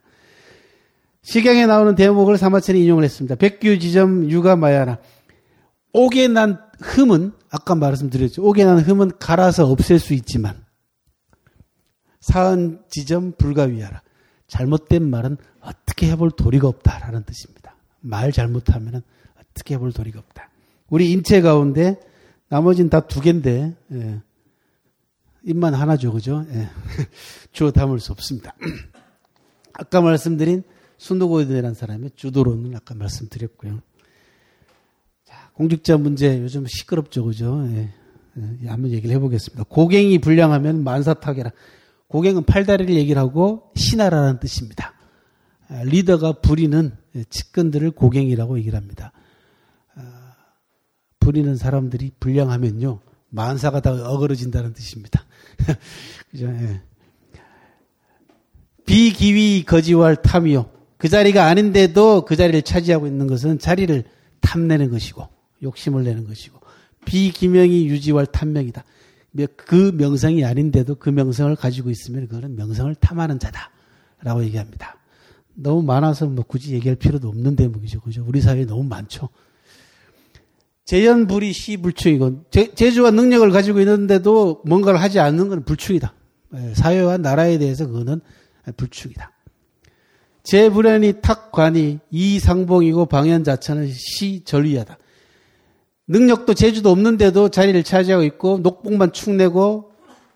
식양에 나오는 대목을 사마천이 인용을 했습니다. 백규지점 유가마야나. 옥에 난 흠은, 아까 말씀드렸죠. 옥에 난 흠은 갈아서 없앨 수 있지만, 사은지점 불가위하라. 잘못된 말은 어떻게 해볼 도리가 없다라는 뜻입니다. 말 잘못하면 어떻게 해볼 도리가 없다. 우리 인체 가운데 나머지는 다 두 개인데, 입만 하나죠, 그죠? 예. 주워 담을 수 없습니다. 아까 말씀드린 순도고이드라는 사람의 주도론은 아까 말씀드렸고요. 자, 공직자 문제 요즘 시끄럽죠, 그죠? 예. 한번 얘기를 해보겠습니다. 고갱이 불량하면 만사타계라. 고갱은 팔다리를 얘기를 하고 신하라는 뜻입니다. 리더가 부리는 측근들을 고갱이라고 얘기를 합니다. 부리는 사람들이 불량하면요, 만사가 다 어그러진다는 뜻입니다. 그죠? 예. 비기위 거지할 탐이요. 그 자리가 아닌데도 그 자리를 차지하고 있는 것은 자리를 탐내는 것이고 욕심을 내는 것이고, 비기명이 유지할 탐명이다. 그 명성이 아닌데도 그 명성을 가지고 있으면 그거는 명성을 탐하는 자다라고 얘기합니다. 너무 많아서 뭐 굳이 얘기할 필요도 없는 대목이죠. 그죠? 우리 사회에 너무 많죠. 재연불이 시불충이건, 재주와 능력을 가지고 있는데도 뭔가를 하지 않는 건 불충이다. 사회와 나라에 대해서 그거는 불충이다. 재불연이 탁관이 이상봉이고 방연자천은 시절위하다. 능력도 재주도 없는데도 자리를 차지하고 있고 녹봉만 축내고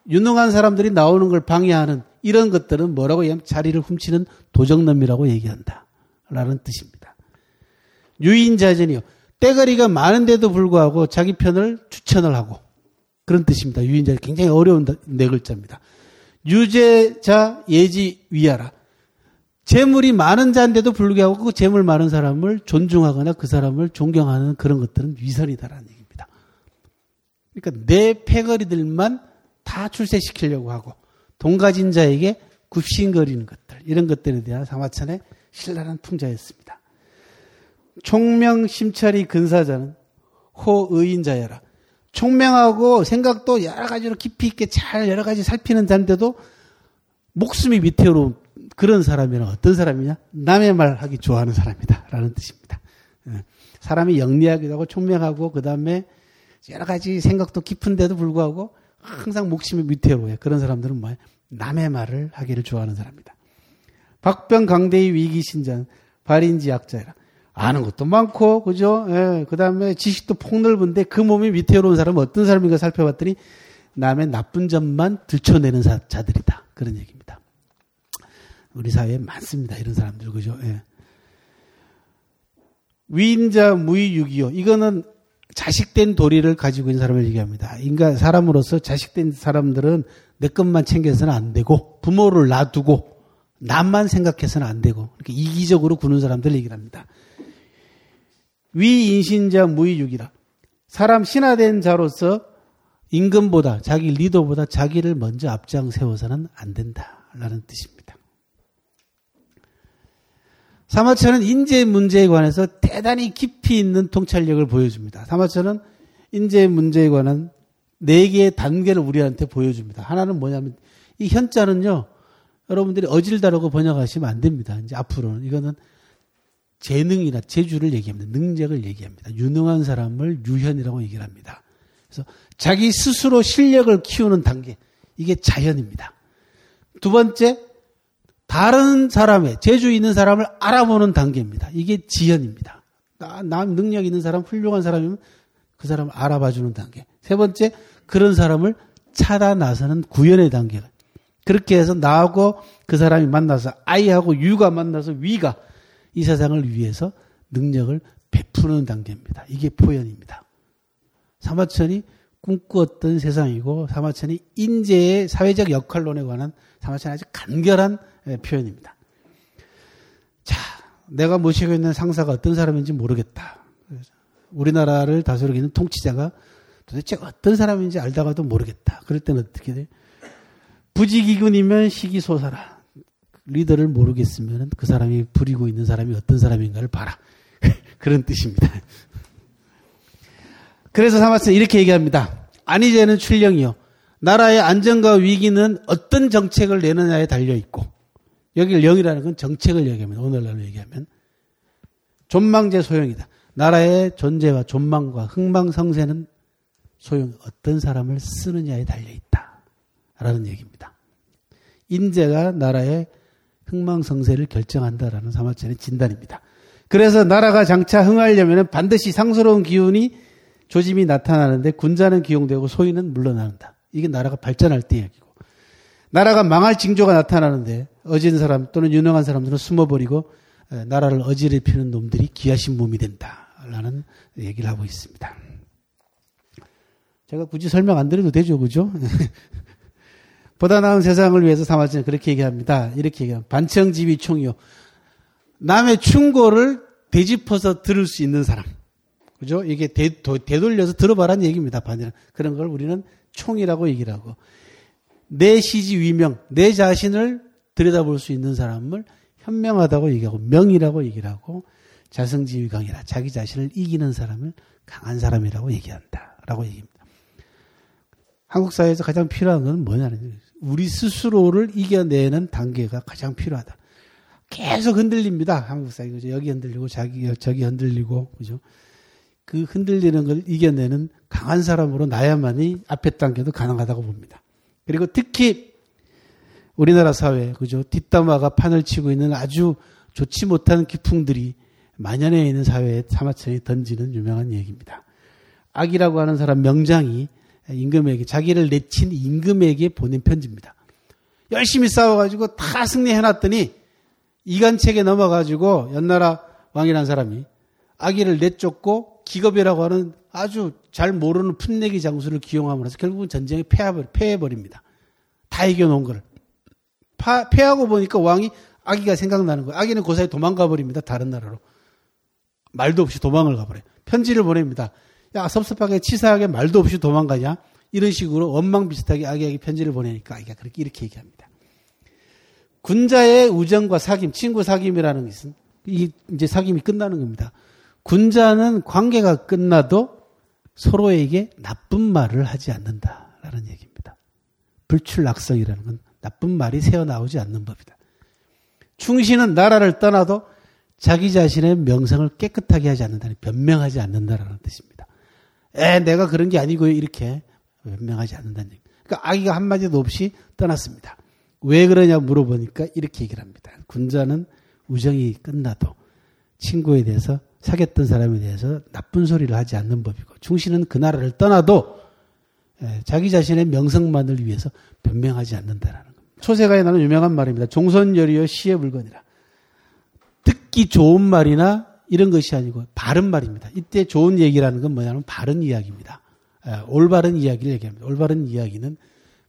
유능한 사람들이 나오는 걸 방해하는 이런 것들은 뭐라고 얘기하면 자리를 훔치는 도적놈이라고 얘기한다 라는 뜻입니다. 유인자전이요. 때거리가 많은데도 불구하고 자기 편을 추천을 하고, 그런 뜻입니다. 유인자전 굉장히 어려운 네 글자입니다. 유재자 예지위하라. 재물이 많은 자인데도 불구하고 그 재물 많은 사람을 존중하거나 그 사람을 존경하는 그런 것들은 위선이다라는 얘기입니다. 그러니까 내 패거리들만 다 출세시키려고 하고 돈 가진 자에게 굽신거리는 것들, 이런 것들에 대한 사마천의 신랄한 풍자였습니다. 총명 심찰이 근사자는 호의인자여라. 총명하고 생각도 여러 가지로 깊이 있게 잘 여러 가지 살피는 자인데도 목숨이 위태로운 그런 사람이란 어떤 사람이냐? 남의 말 하기 좋아하는 사람이다 라는 뜻입니다. 사람이 영리하기도 하고 총명하고 그 다음에 여러 가지 생각도 깊은데도 불구하고 항상 목숨이 위태로워요. 그런 사람들은 뭐예요? 남의 말을 하기를 좋아하는 사람이다. 박병강대의 위기신자는 발인지 약자이라. 아는 것도 많고, 그죠? 예, 그 다음에 지식도 폭넓은데 그 몸이 위태로운 사람은 어떤 사람인가 살펴봤더니 남의 나쁜 점만 들춰내는 자들이다. 그런 얘기입니다. 우리 사회에 많습니다, 이런 사람들. 그죠? 예. 위인자 무위유기요. 이거는 자식된 도리를 가지고 있는 사람을 얘기합니다. 인간 사람으로서 자식된 사람들은 내 것만 챙겨서는 안 되고 부모를 놔두고 남만 생각해서는 안 되고 이렇게 이기적으로 구는 사람들 얘기를 합니다. 위인신자 무위유기라. 사람 신하된 자로서 임금보다, 자기 리더보다 자기를 먼저 앞장 세워서는 안 된다라는 뜻입니다. 사마천은 인재 문제에 관해서 대단히 깊이 있는 통찰력을 보여줍니다. 사마천은 인재 문제에 관한 4개의 단계를 우리한테 보여줍니다. 하나는 뭐냐면, 이 현자는요, 여러분들이 어질다라고 번역하시면 안 됩니다. 이제 앞으로는. 이거는 재능이나 재주를 얘기합니다. 능력을 얘기합니다. 유능한 사람을 유현이라고 얘기를 합니다. 그래서 자기 스스로 실력을 키우는 단계. 이게 자현입니다. 두 번째, 다른 사람의 재주 있는 사람을 알아보는 단계입니다. 이게 지현입니다. 남 능력 있는 사람, 훌륭한 사람이면 그 사람을 알아봐주는 단계. 세 번째, 그런 사람을 찾아 나서는 구현의 단계가. 그렇게 해서 나하고 그 사람이 만나서 아이하고 유가 만나서 위가 이 세상을 위해서 능력을 베푸는 단계입니다. 이게 포현입니다. 사마천이 꿈꾸었던 세상이고, 사마천이 인재의 사회적 역할론에 관한 사마천의 아주 간결한 표현입니다. 자, 내가 모시고 있는 상사가 어떤 사람인지 모르겠다. 우리나라를 다스리고 있는 통치자가 도대체 어떤 사람인지 알다가도 모르겠다. 그럴 때는 어떻게 돼요? 부지기군이면 시기소사라. 리더를 모르겠으면 그 사람이 부리고 있는 사람이 어떤 사람인가를 봐라. 그런 뜻입니다. 그래서 사마천은 이렇게 얘기합니다. 안의제는 출령이요. 나라의 안정과 위기는 어떤 정책을 내느냐에 달려있고, 여기를 영이라는 건 정책을 얘기하면, 오늘날로 얘기하면 존망제 소용이다. 나라의 존재와 존망과 흥망성쇠는 소용, 어떤 사람을 쓰느냐에 달려있다 라는 얘기입니다. 인재가 나라의 흥망성쇠를 결정한다라는 사마천의 진단입니다. 그래서 나라가 장차 흥하려면 반드시 상스러운 기운이 조짐이 나타나는데 군자는 기용되고 소인은 물러나는다. 이게 나라가 발전할 때 이야기고, 나라가 망할 징조가 나타나는데 어진 사람 또는 유능한 사람들은 숨어버리고 나라를 어지럽히는 놈들이 귀하신 몸이 된다라는 얘기를 하고 있습니다. 제가 굳이 설명 안 드려도 되죠, 그죠? 보다 나은 세상을 위해서 사마천은 그렇게 얘기합니다. 이렇게 얘기합니다. 반청지위총이요. 남의 충고를 되짚어서 들을 수 있는 사람. 그죠? 이게 되돌려서 들어봐라는 얘기입니다. 반대로. 그런 걸 우리는 총이라고 얘기를 하고. 내 시지 위명, 내 자신을 들여다볼 수 있는 사람을 현명하다고 얘기하고, 명이라고 얘기를 하고, 자성지위강이라 자기 자신을 이기는 사람을 강한 사람이라고 얘기한다. 라고 얘기합니다. 한국 사회에서 가장 필요한 건 뭐냐면, 우리 스스로를 이겨내는 단계가 가장 필요하다. 계속 흔들립니다. 한국 사회. 그죠? 여기 흔들리고, 저기 흔들리고, 그죠? 그 흔들리는 걸 이겨내는 강한 사람으로 나야만이 앞에 단계도 가능하다고 봅니다. 그리고 특히 우리나라 사회, 그죠? 뒷담화가 판을 치고 있는 아주 좋지 못한 기풍들이 만연해 있는 사회에 사마천이 던지는 유명한 얘기입니다. 악이라고 하는 사람 명장이 임금에게, 자기를 내친 임금에게 보낸 편지입니다. 열심히 싸워가지고 다 승리해놨더니 이간책에 넘어가지고 연나라 왕이라는 사람이 악의를 내쫓고 기겁이라고 하는 아주 잘 모르는 풋내기 장수를 기용함으로써 결국은 전쟁에 패해버립니다. 다 이겨놓은 걸. 패하고 보니까 왕이 악의가 생각나는 거예요. 악의는 그 사이에 도망가버립니다. 다른 나라로. 말도 없이 도망을 가버려요. 편지를 보냅니다. 야, 섭섭하게 치사하게 말도 없이 도망가냐? 이런 식으로 원망 비슷하게 악의에게 편지를 보내니까 악의가 그렇게 이렇게 얘기합니다. 군자의 우정과 사귐, 친구 사귐이라는 것은 이제 사귐이 끝나는 겁니다. 군자는 관계가 끝나도 서로에게 나쁜 말을 하지 않는다라는 얘기입니다. 불출낙성이라는 건 나쁜 말이 새어나오지 않는 법이다. 충신은 나라를 떠나도 자기 자신의 명성을 깨끗하게 하지 않는다는, 변명하지 않는다라는 뜻입니다. 내가 그런 게 아니고요. 이렇게 변명하지 않는다는 얘기입니다. 그러니까 악의가 한마디도 없이 떠났습니다. 왜 그러냐 물어보니까 이렇게 얘기를 합니다. 군자는 우정이 끝나도 친구에 대해서, 사귀었던 사람에 대해서 나쁜 소리를 하지 않는 법이고, 충신은 그 나라를 떠나도 자기 자신의 명성만을 위해서 변명하지 않는다라는 겁니다. 초세가에 나는 유명한 말입니다. 종선열이여 시의 물건이라. 듣기 좋은 말이나 이런 것이 아니고 바른 말입니다. 이때 좋은 얘기라는 건 뭐냐면 바른 이야기입니다. 올바른 이야기를 얘기합니다. 올바른 이야기는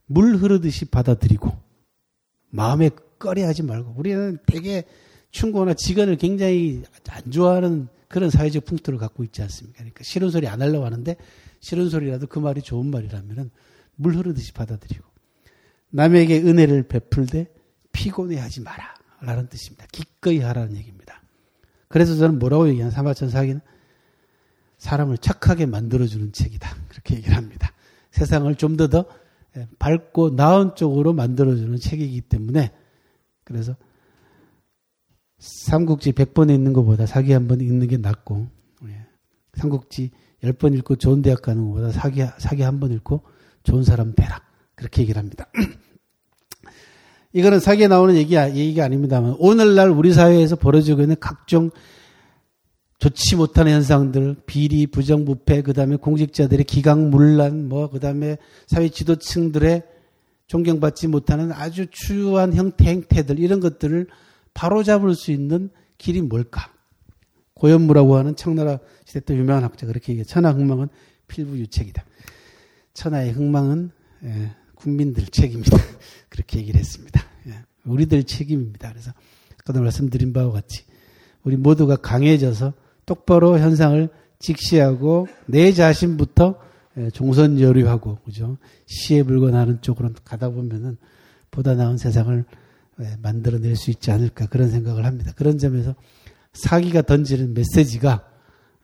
물 흐르듯이 받아들이고 마음에 꺼려하지 말고, 우리는 되게 충고나 직언을 굉장히 안 좋아하는 그런 사회적 풍토를 갖고 있지 않습니까? 그러니까 싫은 소리 안 하려고 하는데 싫은 소리라도 그 말이 좋은 말이라면 물 흐르듯이 받아들이고, 남에게 은혜를 베풀되 피곤해하지 마라 라는 뜻입니다. 기꺼이 하라는 얘기입니다. 그래서 저는 뭐라고 얘기하냐면 사마천 사기는 사람을 착하게 만들어주는 책이다. 그렇게 얘기를 합니다. 세상을 좀 더 밝고 나은 쪽으로 만들어주는 책이기 때문에, 그래서 삼국지 100번 읽는 것보다 사기 한번 읽는 게 낫고, 삼국지 10번 읽고 좋은 대학 가는 것보다 사기 한번 읽고 좋은 사람 되라. 그렇게 얘기를 합니다. 이거는 사기에 나오는 얘기가 아닙니다만, 오늘날 우리 사회에서 벌어지고 있는 각종 좋지 못하는 현상들, 비리, 부정부패, 그 다음에 공직자들의 기강문란, 그 다음에 사회 지도층들의 존경받지 못하는 아주 추유한 행태들, 이런 것들을 바로잡을 수 있는 길이 뭘까? 고현무라고 하는 청나라 시대 때 유명한 학자가 그렇게 얘기해요. 천하 흥망은 필부유책이다. 천하의 흥망은 국민들 책임이다. 그렇게 얘기를 했습니다. 우리들 책임입니다. 그래서 아까도 말씀드린 바와 같이 우리 모두가 강해져서 똑바로 현상을 직시하고 내 자신부터 종선여류하고, 그죠? 시에 불건하는 쪽으로 가다 보면은 보다 나은 세상을 만들어낼 수 있지 않을까, 그런 생각을 합니다. 그런 점에서 사기가 던지는 메시지가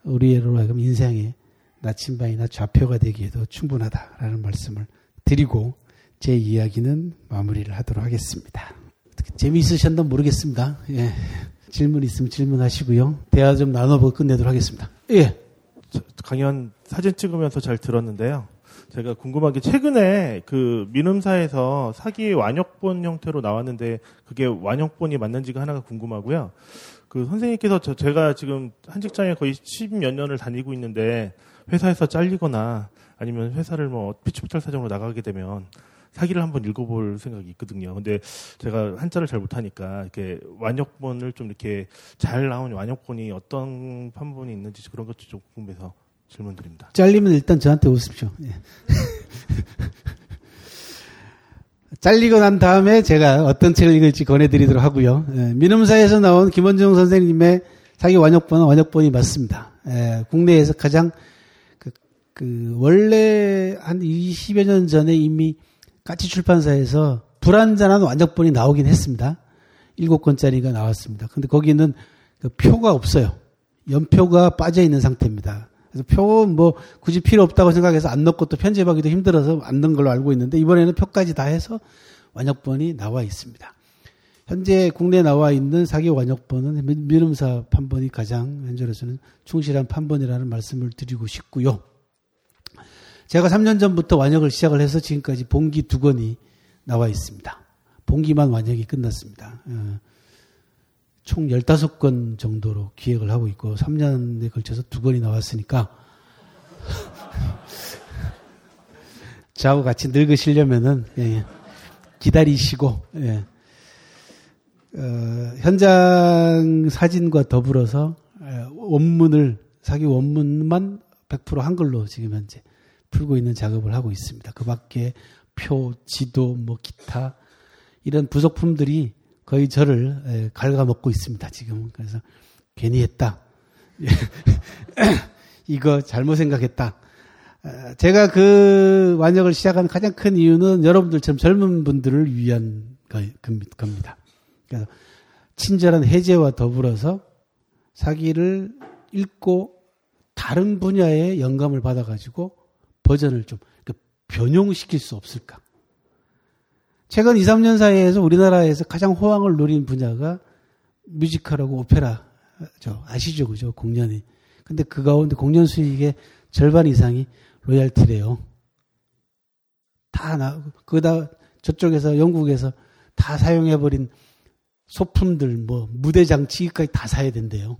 우리로 하여금 인생의 나침반이나 좌표가 되기에도 충분하다라는 말씀을 드리고 제 이야기는 마무리를 하도록 하겠습니다. 재미있으셨나 모르겠습니다. 질문 있으면 질문하시고요. 대화 좀 나눠보고 끝내도록 하겠습니다. 강연 사진 찍으면서 잘 들었는데요. 제가 궁금한 게, 최근에 그 민음사에서 사기 완역본 형태로 나왔는데 그게 완역본이 맞는지가 하나가 궁금하고요. 그 선생님께서 제가 지금 한 직장에 거의 10몇 년을 다니고 있는데 회사에서 잘리거나 아니면 회사를 피추피탈 사정으로 나가게 되면 사기를 한번 읽어볼 생각이 있거든요. 근데 제가 한자를 잘 못하니까 이렇게 완역본을 좀 이렇게 잘 나온 완역본이 어떤 판본이 있는지 그런 것도 좀 궁금해서 질문드립니다. 잘리면 일단 저한테 오십시오. 잘리고 난 다음에 제가 어떤 책을 읽을지 권해드리도록 하고요. 예, 민음사에서 나온 김원중 선생님의 사기 완역본은 완역본이 맞습니다. 예, 국내에서 가장 원래 한 20여 년 전에 이미 까치 출판사에서 불완전한 완역본이 나오긴 했습니다. 7권짜리가 나왔습니다. 근데 거기는 그 표가 없어요. 연표가 빠져 있는 상태입니다. 그래서 표는 뭐 굳이 필요 없다고 생각해서 안 넣고 또 편집하기도 힘들어서 안 넣은 걸로 알고 있는데 이번에는 표까지 다 해서 완역본이 나와 있습니다. 현재 국내에 나와 있는 사기 완역본은 민음사 판본이 가장 현재로서는 충실한 판본이라는 말씀을 드리고 싶고요. 제가 3년 전부터 완역을 시작을 해서 지금까지 봉기 2권이 나와 있습니다. 봉기만 완역이 끝났습니다. 총 15권 정도로 기획을 하고 있고 3년에 걸쳐서 2권이 나왔으니까 저하고 같이 늙으시려면은 예, 기다리시고 예. 현장 사진과 더불어서 원문을 사기 원문만 100% 한글로 지금 현재 풀고 있는 작업을 하고 있습니다. 그 밖에 표, 지도, 뭐 기타 이런 부속품들이 거의 저를 갉아먹고 있습니다. 지금 그래서 괜히 했다. 이거 잘못 생각했다. 제가 그 완역을 시작한 가장 큰 이유는 여러분들처럼 젊은 분들을 위한 겁니다. 그래서 친절한 해제와 더불어서 사기를 읽고 다른 분야의 영감을 받아가지고 버전을 좀 변용시킬 수 없을까. 최근 2, 3년 사이에서 우리나라에서 가장 호황을 누린 분야가 뮤지컬하고 오페라죠. 아시죠? 그죠? 공연이. 근데 그 가운데 공연 수익의 절반 이상이 로얄티래요. 저쪽에서, 영국에서 다 사용해버린 소품들, 뭐, 무대장치까지 다 사야 된대요.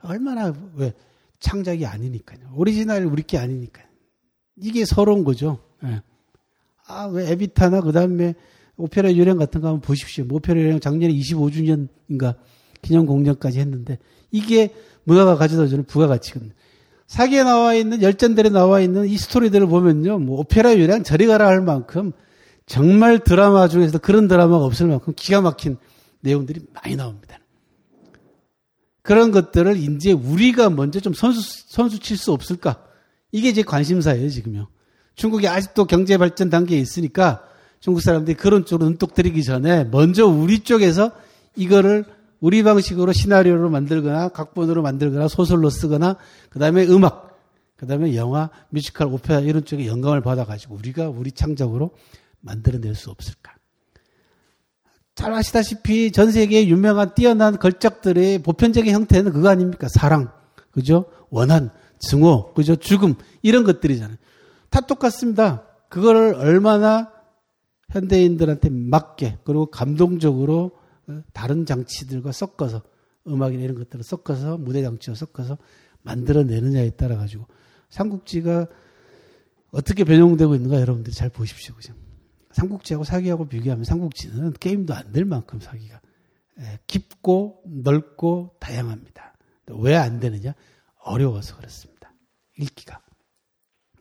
얼마나, 왜, 창작이 아니니까요. 오리지널이 우리 게 아니니까요. 이게 서러운 거죠. 예. 아, 왜 에비타나, 그 다음에, 오페라 유령 같은 거 한번 보십시오. 오페라 유령 작년에 25주년인가 기념 공연까지 했는데 이게 문화가 가져다 주는 부가가치거든요. 사기에 나와 있는 열전들에 나와 있는 이 스토리들을 보면요. 뭐 오페라 유령 저리 가라 할 만큼 정말 드라마 중에서도 그런 드라마가 없을 만큼 기가 막힌 내용들이 많이 나옵니다. 그런 것들을 이제 우리가 먼저 좀 선수 칠 수 없을까? 이게 제 관심사예요, 지금요. 중국이 아직도 경제 발전 단계에 있으니까 중국 사람들이 그런 쪽으로 눈독 들이기 전에 먼저 우리 쪽에서 이거를 우리 방식으로 시나리오로 만들거나 각본으로 만들거나 소설로 쓰거나 그 다음에 음악, 그 다음에 영화, 뮤지컬, 오페라 이런 쪽에 영감을 받아가지고 우리가 우리 창작으로 만들어낼 수 없을까. 잘 아시다시피 전 세계의 유명한 뛰어난 걸작들의 보편적인 형태는 그거 아닙니까? 사랑, 그죠? 원한, 증오, 그죠? 죽음 이런 것들이잖아요. 다 똑같습니다. 그거를 얼마나 현대인들한테 맞게 그리고 감동적으로 다른 장치들과 섞어서 음악이나 이런 것들을 섞어서 무대 장치와 섞어서 만들어내느냐에 따라 가지고 삼국지가 어떻게 변형되고 있는가 여러분들이 잘 보십시오. 그죠? 삼국지하고 사기하고 비교하면 삼국지는 게임도 안 될 만큼 사기가 깊고 넓고 다양합니다. 왜 안 되느냐? 어려워서 그렇습니다. 읽기가.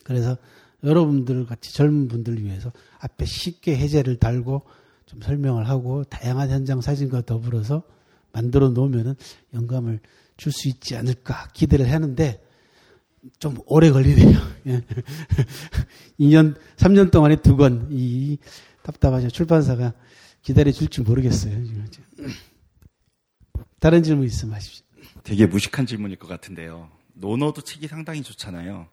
그래서 여러분들 같이 젊은 분들을 위해서 앞에 쉽게 해제를 달고 좀 설명을 하고 다양한 현장 사진과 더불어서 만들어 놓으면은 영감을 줄 수 있지 않을까 기대를 하는데 좀 오래 걸리네요. 2년, 3년 동안에 2권 이 답답하죠. 출판사가 기다려 줄지 모르겠어요. 다른 질문 있으면 하십시오. 되게 무식한 질문일 것 같은데요. 논어도 책이 상당히 좋잖아요.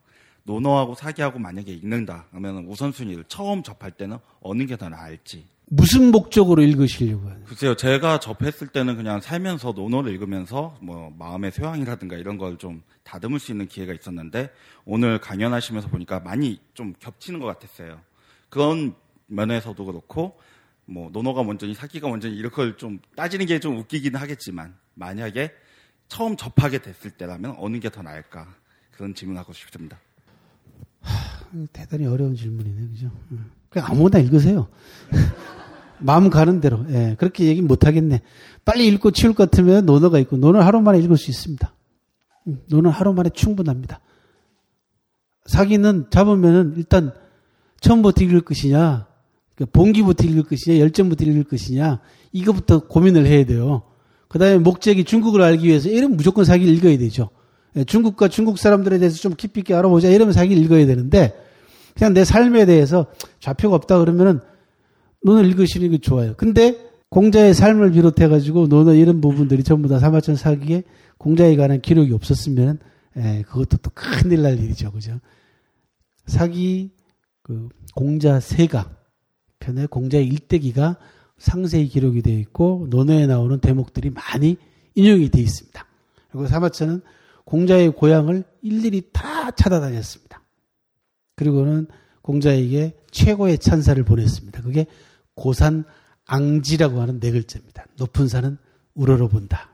논어하고 사기하고 만약에 읽는다 하면 우선순위를 처음 접할 때는 어느 게 더 나을지. 무슨 목적으로 읽으시려고 하냐? 글쎄요. 제가 접했을 때는 그냥 살면서 논어를 읽으면서 뭐 마음의 소양이라든가 이런 걸 좀 다듬을 수 있는 기회가 있었는데 오늘 강연하시면서 보니까 많이 좀 겹치는 것 같았어요. 그런 면에서도 그렇고 뭐 논어가 먼저니 사기가 먼저니 이걸 좀 따지는 게 좀 웃기긴 하겠지만 만약에 처음 접하게 됐을 때라면 어느 게 더 나을까? 그런 질문하고 싶습니다. 대단히 어려운 질문이네, 그죠? 그냥 아무거나 읽으세요. 마음 가는 대로. 예, 그렇게 얘기 못 하겠네. 빨리 읽고 치울 것 같으면 논어가 있고, 논어 하루만에 읽을 수 있습니다. 논어 하루만에 충분합니다. 사기는 잡으면은 일단 처음부터 읽을 것이냐, 그러니까 봉기부터 읽을 것이냐 열정부터 읽을 것이냐 이거부터 고민을 해야 돼요. 그다음에 목적이 중국을 알기 위해서 이러면 무조건 사기를 읽어야 되죠. 중국과 중국 사람들에 대해서 좀 깊이 있게 알아보자 이러면 사기를 읽어야 되는데 그냥 내 삶에 대해서 좌표가 없다 그러면은 논을 읽으시는 게 좋아요. 근데 공자의 삶을 비롯해가지고 논의 이런 부분들이 전부 다 사마천 사기에 공자에 관한 기록이 없었으면 그것도 또 큰일 날 일이죠. 그죠? 사기 그 공자 세가 편에 공자의 일대기가 상세히 기록이 되어 있고 논어에 나오는 대목들이 많이 인용이 되어 있습니다. 그리고 사마천은 공자의 고향을 일일이 다 찾아다녔습니다. 그리고는 공자에게 최고의 찬사를 보냈습니다. 그게 고산 앙지라고 하는 네 글자입니다. 높은 산은 우러러본다.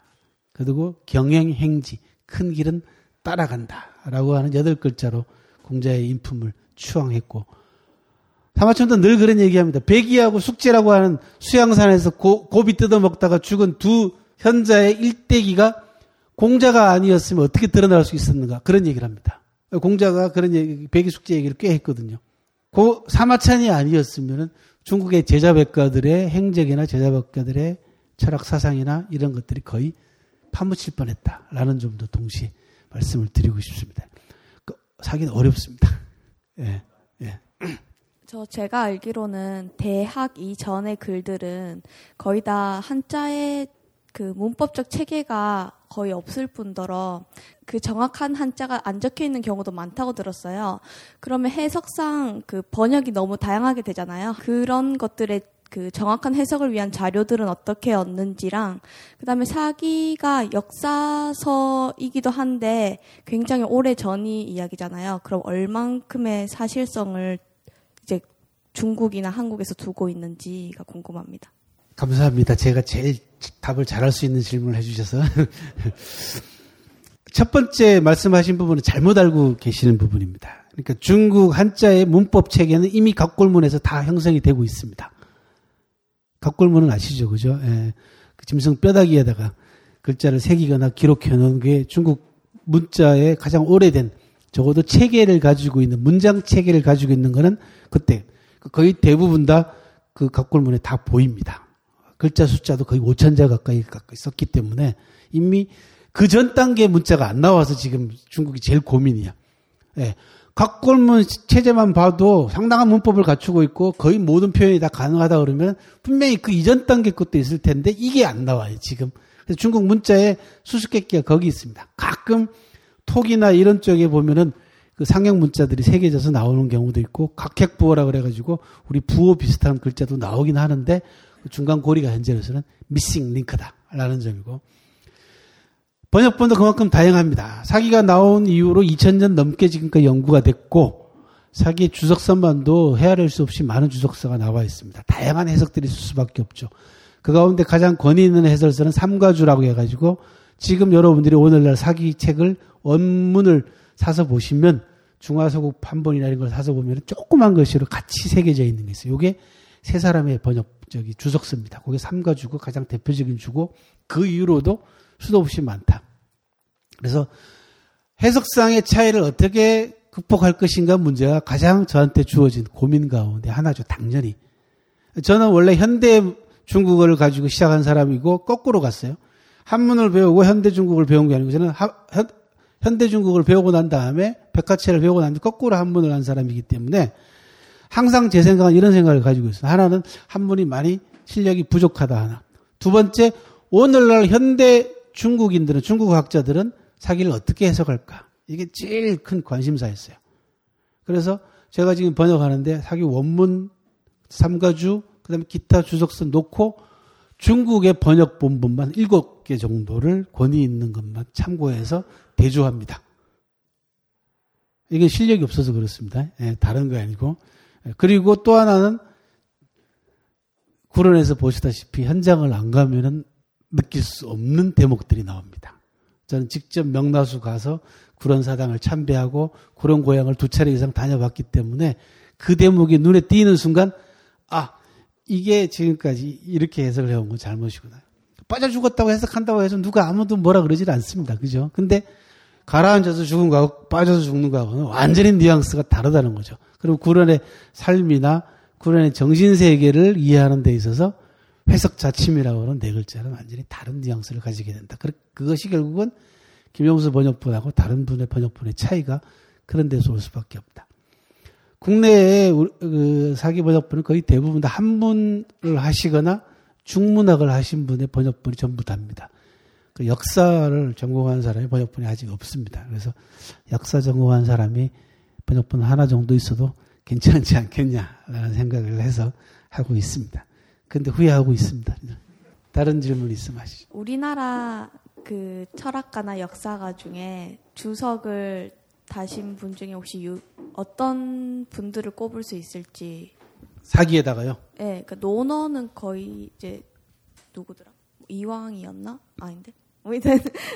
그리고 경행행지, 큰 길은 따라간다라고 하는 8글자로 공자의 인품을 추앙했고 사마천도 늘 그런 얘기합니다. 백이하고 숙제라고 하는 수양산에서 고비 뜯어먹다가 죽은 두 현자의 일대기가 공자가 아니었으면 어떻게 드러날 수 있었는가 그런 얘기를 합니다. 공자가 그런 얘기, 백이 숙제 얘기를 꽤 했거든요. 고 사마천이 아니었으면 중국의 제자백가들의 행적이나 제자백가들의 철학사상이나 이런 것들이 거의 파묻힐 뻔했다라는 점도 동시에 말씀을 드리고 싶습니다. 사기는 어렵습니다. 예, 예. 제가 알기로는 대학 이전의 글들은 거의 다 한자의 그 문법적 체계가 거의 없을 뿐더러 그 정확한 한자가 안 적혀 있는 경우도 많다고 들었어요. 그러면 해석상 그 번역이 너무 다양하게 되잖아요. 그런 것들의 그 정확한 해석을 위한 자료들은 어떻게 얻는지랑 그다음에 사기가 역사서이기도 한데 굉장히 오래 전이 이야기잖아요. 그럼 얼만큼의 사실성을 이제 중국이나 한국에서 두고 있는지가 궁금합니다. 감사합니다. 제가 제일 답을 잘할 수 있는 질문을 해주셔서. 첫 번째 말씀하신 부분은 잘못 알고 계시는 부분입니다. 그러니까 중국 한자의 문법 체계는 이미 갑골문에서 다 형성이 되고 있습니다. 갑골문은 아시죠? 그죠? 예. 그 짐승 뼈다귀에다가 글자를 새기거나 기록해 놓은 게 중국 문자의 가장 오래된 적어도 체계를 가지고 있는 문장 체계를 가지고 있는 거는 그때 거의 대부분 다 그 갑골문에 다 보입니다. 글자 숫자도 거의 5,000자 가까이 썼기 때문에 이미 그 전 단계 문자가 안 나와서 지금 중국이 제일 고민이야. 예. 갑골문 체제만 봐도 상당한 문법을 갖추고 있고 거의 모든 표현이 다 가능하다 그러면 분명히 그 이전 단계 것도 있을 텐데 이게 안 나와요, 지금. 그래서 중국 문자의 수수께끼가 거기 있습니다. 가끔 톡이나 이런 쪽에 보면은 그 상형 문자들이 새겨져서 나오는 경우도 있고 각핵부호라 그래가지고 우리 부호 비슷한 글자도 나오긴 하는데 중간 고리가 현재로서는 미싱 링크다라는 점이고 번역본도 그만큼 다양합니다. 사기가 나온 이후로 2000년 넘게 지금까지 연구가 됐고 사기의 주석서만도 헤아릴 수 없이 많은 주석서가 나와 있습니다. 다양한 해석들이 있을 수밖에 없죠. 그 가운데 가장 권위 있는 해설서는 삼가주라고 해가지고 지금 여러분들이 오늘날 사기 책을 원문을 사서 보시면 중화서국 판본이나 이런 걸 사서 보면 조그만 것으로 같이 새겨져 있는 게 있어요. 이게 세 사람의 번역적인 주석서입니다. 그게 삼가주고 가장 대표적인 주고 그 이후로도 수도 없이 많다. 그래서 해석상의 차이를 어떻게 극복할 것인가 문제가 가장 저한테 주어진 고민 가운데 하나죠. 당연히. 저는 원래 현대 중국어를 가지고 시작한 사람이고 거꾸로 갔어요. 한문을 배우고 현대 중국어를 배운 게 아니고 저는 현대 중국어를 배우고 난 다음에 백화체를 배우고 난 다음에 거꾸로 한문을 한 사람이기 때문에 항상 제 생각은 이런 생각을 가지고 있어요. 하나는 한문이 많이 실력이 부족하다 하나. 두 번째 오늘날 현대 중국인들은 중국학자들은 사기를 어떻게 해석할까? 이게 제일 큰 관심사였어요. 그래서 제가 지금 번역하는데 사기 원문, 삼가주, 그다음에 기타 주석서 놓고 중국의 번역 본본만 7개 정도를 권위 있는 것만 참고해서 대조합니다. 이게 실력이 없어서 그렇습니다. 예, 다른 거 아니고. 그리고 또 하나는 구론에서 보시다시피 현장을 안 가면은 느낄 수 없는 대목들이 나옵니다. 저는 직접 명나수 가서 구론사당을 참배하고 구론고향을 2차례 이상 다녀봤기 때문에 그 대목이 눈에 띄는 순간 아 이게 지금까지 이렇게 해석을 해온 건 잘못이구나. 빠져 죽었다고 해석한다고 해서 누가 아무도 뭐라 그러질 않습니다. 그죠? 근데 가라앉아서 죽은 거하고 빠져서 죽는 거하고는 완전히 뉘앙스가 다르다는 거죠. 그리고 구론의 삶이나 구란의 정신세계를 이해하는 데 있어서 회석자침이라고 하는 네 글자는 완전히 다른 뉘앙스를 가지게 된다. 그것이 결국은 김영수 번역본하고 다른 분의 번역본의 차이가 그런 데서 올 수밖에 없다. 국내의 사기 번역본은 거의 대부분 다 한문을 하시거나 중문학을 하신 분의 번역본이 전부 다입니다. 그 역사를 전공한 사람의 번역본이 아직 없습니다. 그래서 역사 전공한 사람이 번역본 하나 정도 있어도 괜찮지 않겠냐라는 생각을 해서 하고 있습니다. 근데 후회하고 있습니다. 다른 질문 있으면 하시죠. 우리나라 그 철학가나 역사가 중에 주석을 다신 분 중에 혹시 어떤 분들을 꼽을 수 있을지. 사기에다가요? 네, 그러니까 논어는 거의 이제 누구더라? 이왕이었나? 아닌데.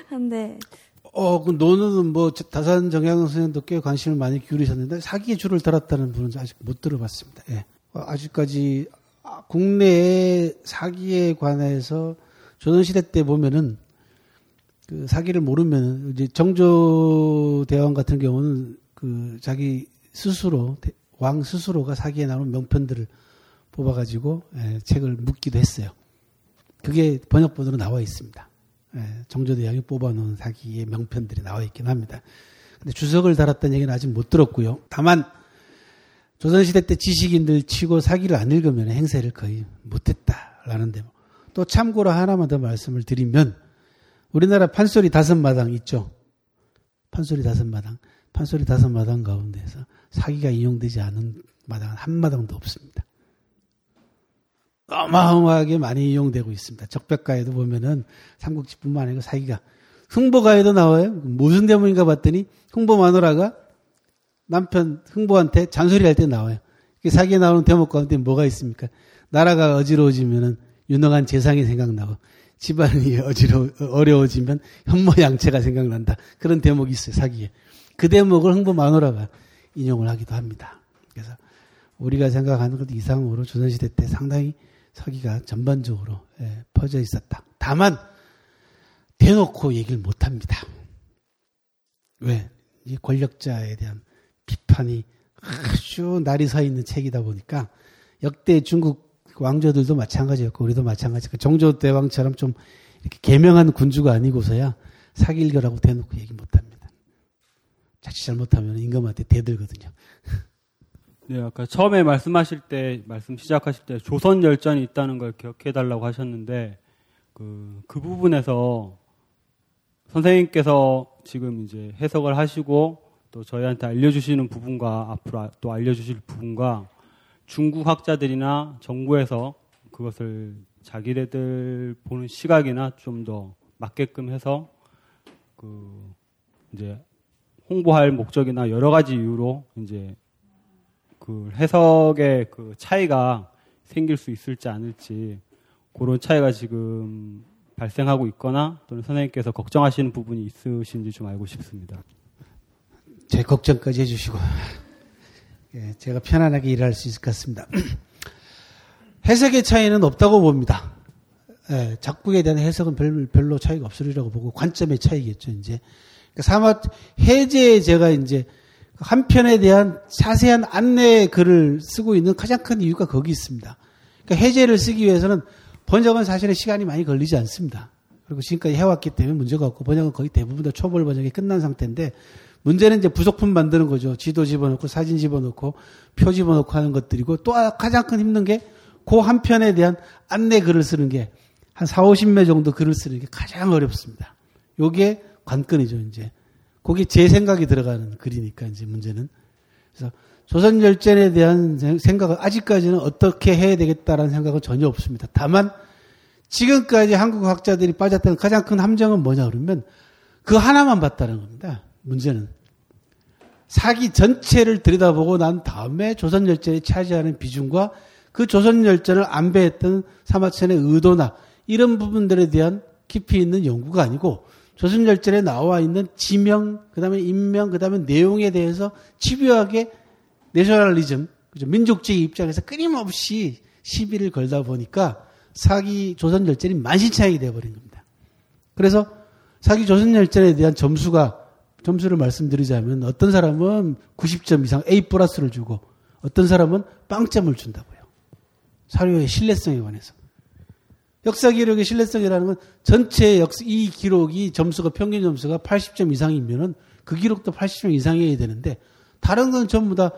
한데. 그 논어는 뭐 다산 정양 선생님도 꽤 관심을 많이 기울이셨는데 사기의 줄을 달았다는 분은 아직 못 들어봤습니다. 예. 아직까지 국내의 사기에 관해서 조선시대 때 보면은 그 사기를 모르면 이제 정조 대왕 같은 경우는 그 자기 스스로 왕 스스로가 사기에 나오는 명편들을 뽑아가지고 책을 묻기도 했어요. 그게 번역본으로 나와 있습니다. 정조 대왕이 뽑아놓은 사기의 명편들이 나와 있긴 합니다. 근데 주석을 달았다는 얘기는 아직 못 들었고요. 다만 조선시대 때 지식인들 치고 사기를 안 읽으면 행세를 거의 못했다라는 데요. 또 참고로 하나만 더 말씀을 드리면 우리나라 판소리 5마당 있죠. 판소리 다섯 마당 가운데서 사기가 인용되지 않은 마당은 한 마당도 없습니다. 어마어마하게 많이 이용되고 있습니다. 적벽가에도 보면은 삼국지뿐만 아니고 사기가 흥보가에도 나와요. 무슨 대문인가 봤더니 흥보 마누라가 남편 흥보한테 잔소리할 때 나와요. 사기에 나오는 대목 가운데 뭐가 있습니까? 나라가 어지러워지면은 유능한 재상이 생각나고 집안이 어려워지면 현모양체가 생각난다. 그런 대목이 있어요. 사기에. 그 대목을 흥보 마누라가 인용을 하기도 합니다. 그래서 우리가 생각하는 것 이상으로 조선시대 때 상당히 사기가 전반적으로 퍼져 있었다. 다만 대놓고 얘기를 못합니다. 왜? 이 권력자에 대한 비판이 아주 날이 서 있는 책이다 보니까 역대 중국 왕조들도 마찬가지였고 우리도 마찬가지였고 정조 대왕처럼 좀 이렇게 개명한 군주가 아니고서야 사기일결하고 대놓고 얘기 못합니다. 자칫 잘못하면 임금한테 대들거든요. 네, 아까 처음에 말씀하실 때, 말씀 시작하실 때 조선 열전이 있다는 걸 기억해달라고 하셨는데 그 부분에서 선생님께서 지금 이제 해석을 하시고 또 저희한테 알려주시는 부분과 앞으로 또 알려주실 부분과 중국 학자들이나 정부에서 그것을 자기네들 보는 시각이나 좀 더 맞게끔 해서 이제 홍보할 목적이나 여러 가지 이유로 이제 그 해석의 그 차이가 생길 수 있을지 않을지 그런 차이가 지금 발생하고 있거나 또는 선생님께서 걱정하시는 부분이 있으신지 좀 알고 싶습니다. 제 걱정까지 해주시고 제가 편안하게 일할 수 있을 것 같습니다. 해석의 차이는 없다고 봅니다. 작국에 대한 해석은 별로 차이가 없으리라고 보고 관점의 차이겠죠. 이제 해제에 제가 이제 한 편에 대한 자세한 안내 글을 쓰고 있는 가장 큰 이유가 거기 있습니다. 그러니까 해제를 쓰기 위해서는 번역은 사실은 시간이 많이 걸리지 않습니다. 그리고 지금까지 해왔기 때문에 문제가 없고 번역은 거의 대부분 다 초벌 번역이 끝난 상태인데 문제는 이제 부속품 만드는 거죠. 지도 집어넣고 사진 집어넣고 표 집어넣고 하는 것들이고 또 가장 큰 힘든 게 그 한 편에 대한 안내 글을 쓰는 게 한 40-50매 정도 글을 쓰는 게 가장 어렵습니다. 요게 관건이죠, 이제. 거기 제 생각이 들어가는 글이니까 이제 문제는 그래서 조선 열전에 대한 생각은 아직까지는 어떻게 해야 되겠다라는 생각은 전혀 없습니다. 다만 지금까지 한국 학자들이 빠졌던 가장 큰 함정은 뭐냐 그러면 그 하나만 봤다는 겁니다. 문제는 사기 전체를 들여다보고 난 다음에 조선 열전이 차지하는 비중과 그 조선 열전을 안배했던 사마천의 의도나 이런 부분들에 대한 깊이 있는 연구가 아니고. 조선열전에 나와 있는 지명, 그 다음에 인명, 그 다음에 내용에 대해서 집요하게 내셔널리즘, 그죠? 민족주의 입장에서 끊임없이 시비를 걸다 보니까 사기 조선열전이 만신창이 되어버린 겁니다. 그래서 사기 조선열전에 대한 점수를 말씀드리자면 어떤 사람은 90점 이상 A+를 주고 어떤 사람은 0점을 준다고요. 사료의 신뢰성에 관해서. 역사 기록의 신뢰성이라는 건 전체 이 기록이 점수가 평균 점수가 80점 이상이면은 그 기록도 80점 이상이어야 되는데 다른 건 전부 다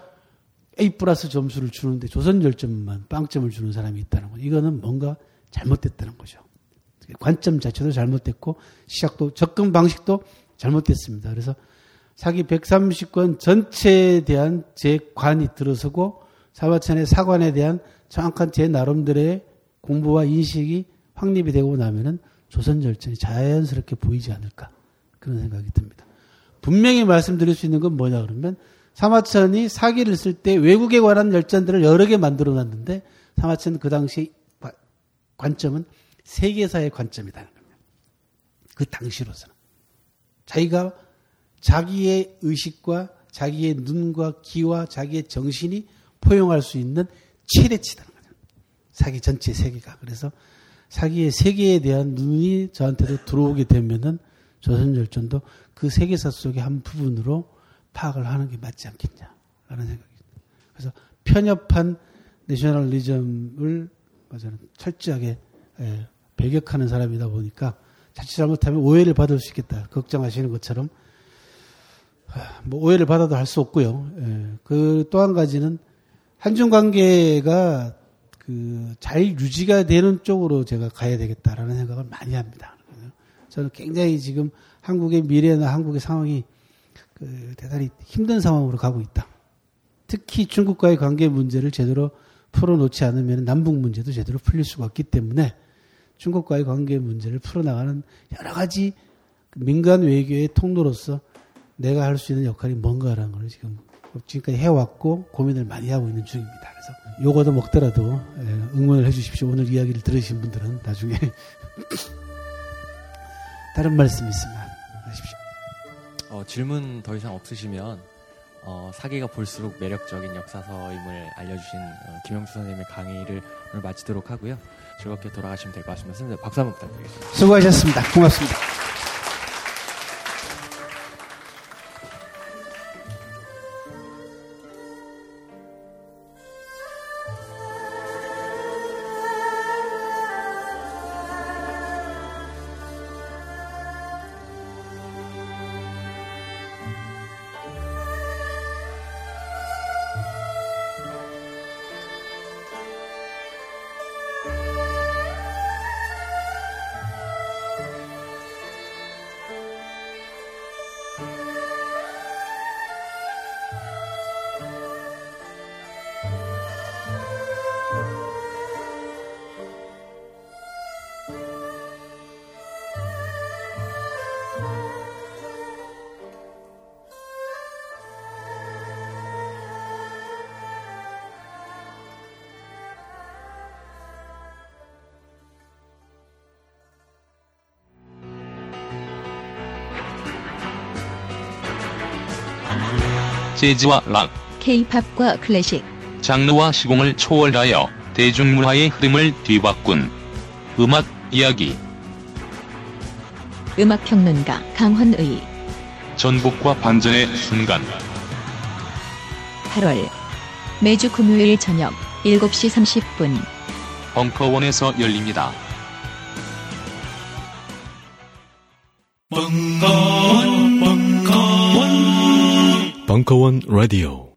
A 플러스 점수를 주는데 조선열전만 0점을 주는 사람이 있다는 거. 이거는 뭔가 잘못됐다는 거죠. 관점 자체도 잘못됐고 시작도 접근 방식도 잘못됐습니다. 그래서 사기 130권 전체에 대한 제 관이 들어서고 사마천의 사관에 대한 정확한 제 나름대로의 공부와 인식이 확립이 되고 나면은 조선열전이 자연스럽게 보이지 않을까 그런 생각이 듭니다. 분명히 말씀드릴 수 있는 건 뭐냐 그러면 사마천이 사기를 쓸 때 외국에 관한 열전들을 여러 개 만들어 놨는데 사마천 그 당시 관점은 세계사의 관점이다는 겁니다. 그 당시로서는 자기의 의식과 자기의 눈과 귀와 자기의 정신이 포용할 수 있는 최대치다는 거죠. 사기 전체 세계가. 그래서 사기의 세계에 대한 눈이 저한테도 들어오게 되면은 조선열전도 그 세계사 속의 한 부분으로 파악을 하는 게 맞지 않겠냐라는 생각입니다. 그래서 편협한 내셔널리즘을 저는 철저하게 배격하는 사람이다 보니까 자칫 잘못하면 오해를 받을 수 있겠다. 걱정하시는 것처럼 뭐 오해를 받아도 할 수 없고요. 그 또 한 가지는 한중 관계가 그 잘 유지가 되는 쪽으로 제가 가야 되겠다라는 생각을 많이 합니다. 저는 굉장히 지금 한국의 미래나 한국의 상황이 그 대단히 힘든 상황으로 가고 있다. 특히 중국과의 관계 문제를 제대로 풀어놓지 않으면 남북 문제도 제대로 풀릴 수가 없기 때문에 중국과의 관계 문제를 풀어나가는 여러 가지 민간 외교의 통로로서 내가 할 수 있는 역할이 뭔가라는 걸 지금까지 해왔고 고민을 많이 하고 있는 중입니다. 그래서 요거도 먹더라도 응원을 해주십시오. 오늘 이야기를 들으신 분들은 나중에 다른 말씀 있으면 하십시오. 질문 더 이상 없으시면 사기가 볼수록 매력적인 역사서임을 알려주신 김영수 선생님의 강의를 오늘 마치도록 하고요. 즐겁게 돌아가시면 될 것 같습니다. 박수 한번 부탁드리겠습니다. 수고하셨습니다. 고맙습니다. 재즈와 락, K-팝과 클래식, 장르와 시공을 초월하여 대중문화의 흐름을 뒤바꾼 음악 이야기. 음악평론가 강헌의 전복과 반전의 순간. 8월 매주 금요일 저녁 7시 30분 벙커원에서 열립니다. 벙커원 라디오.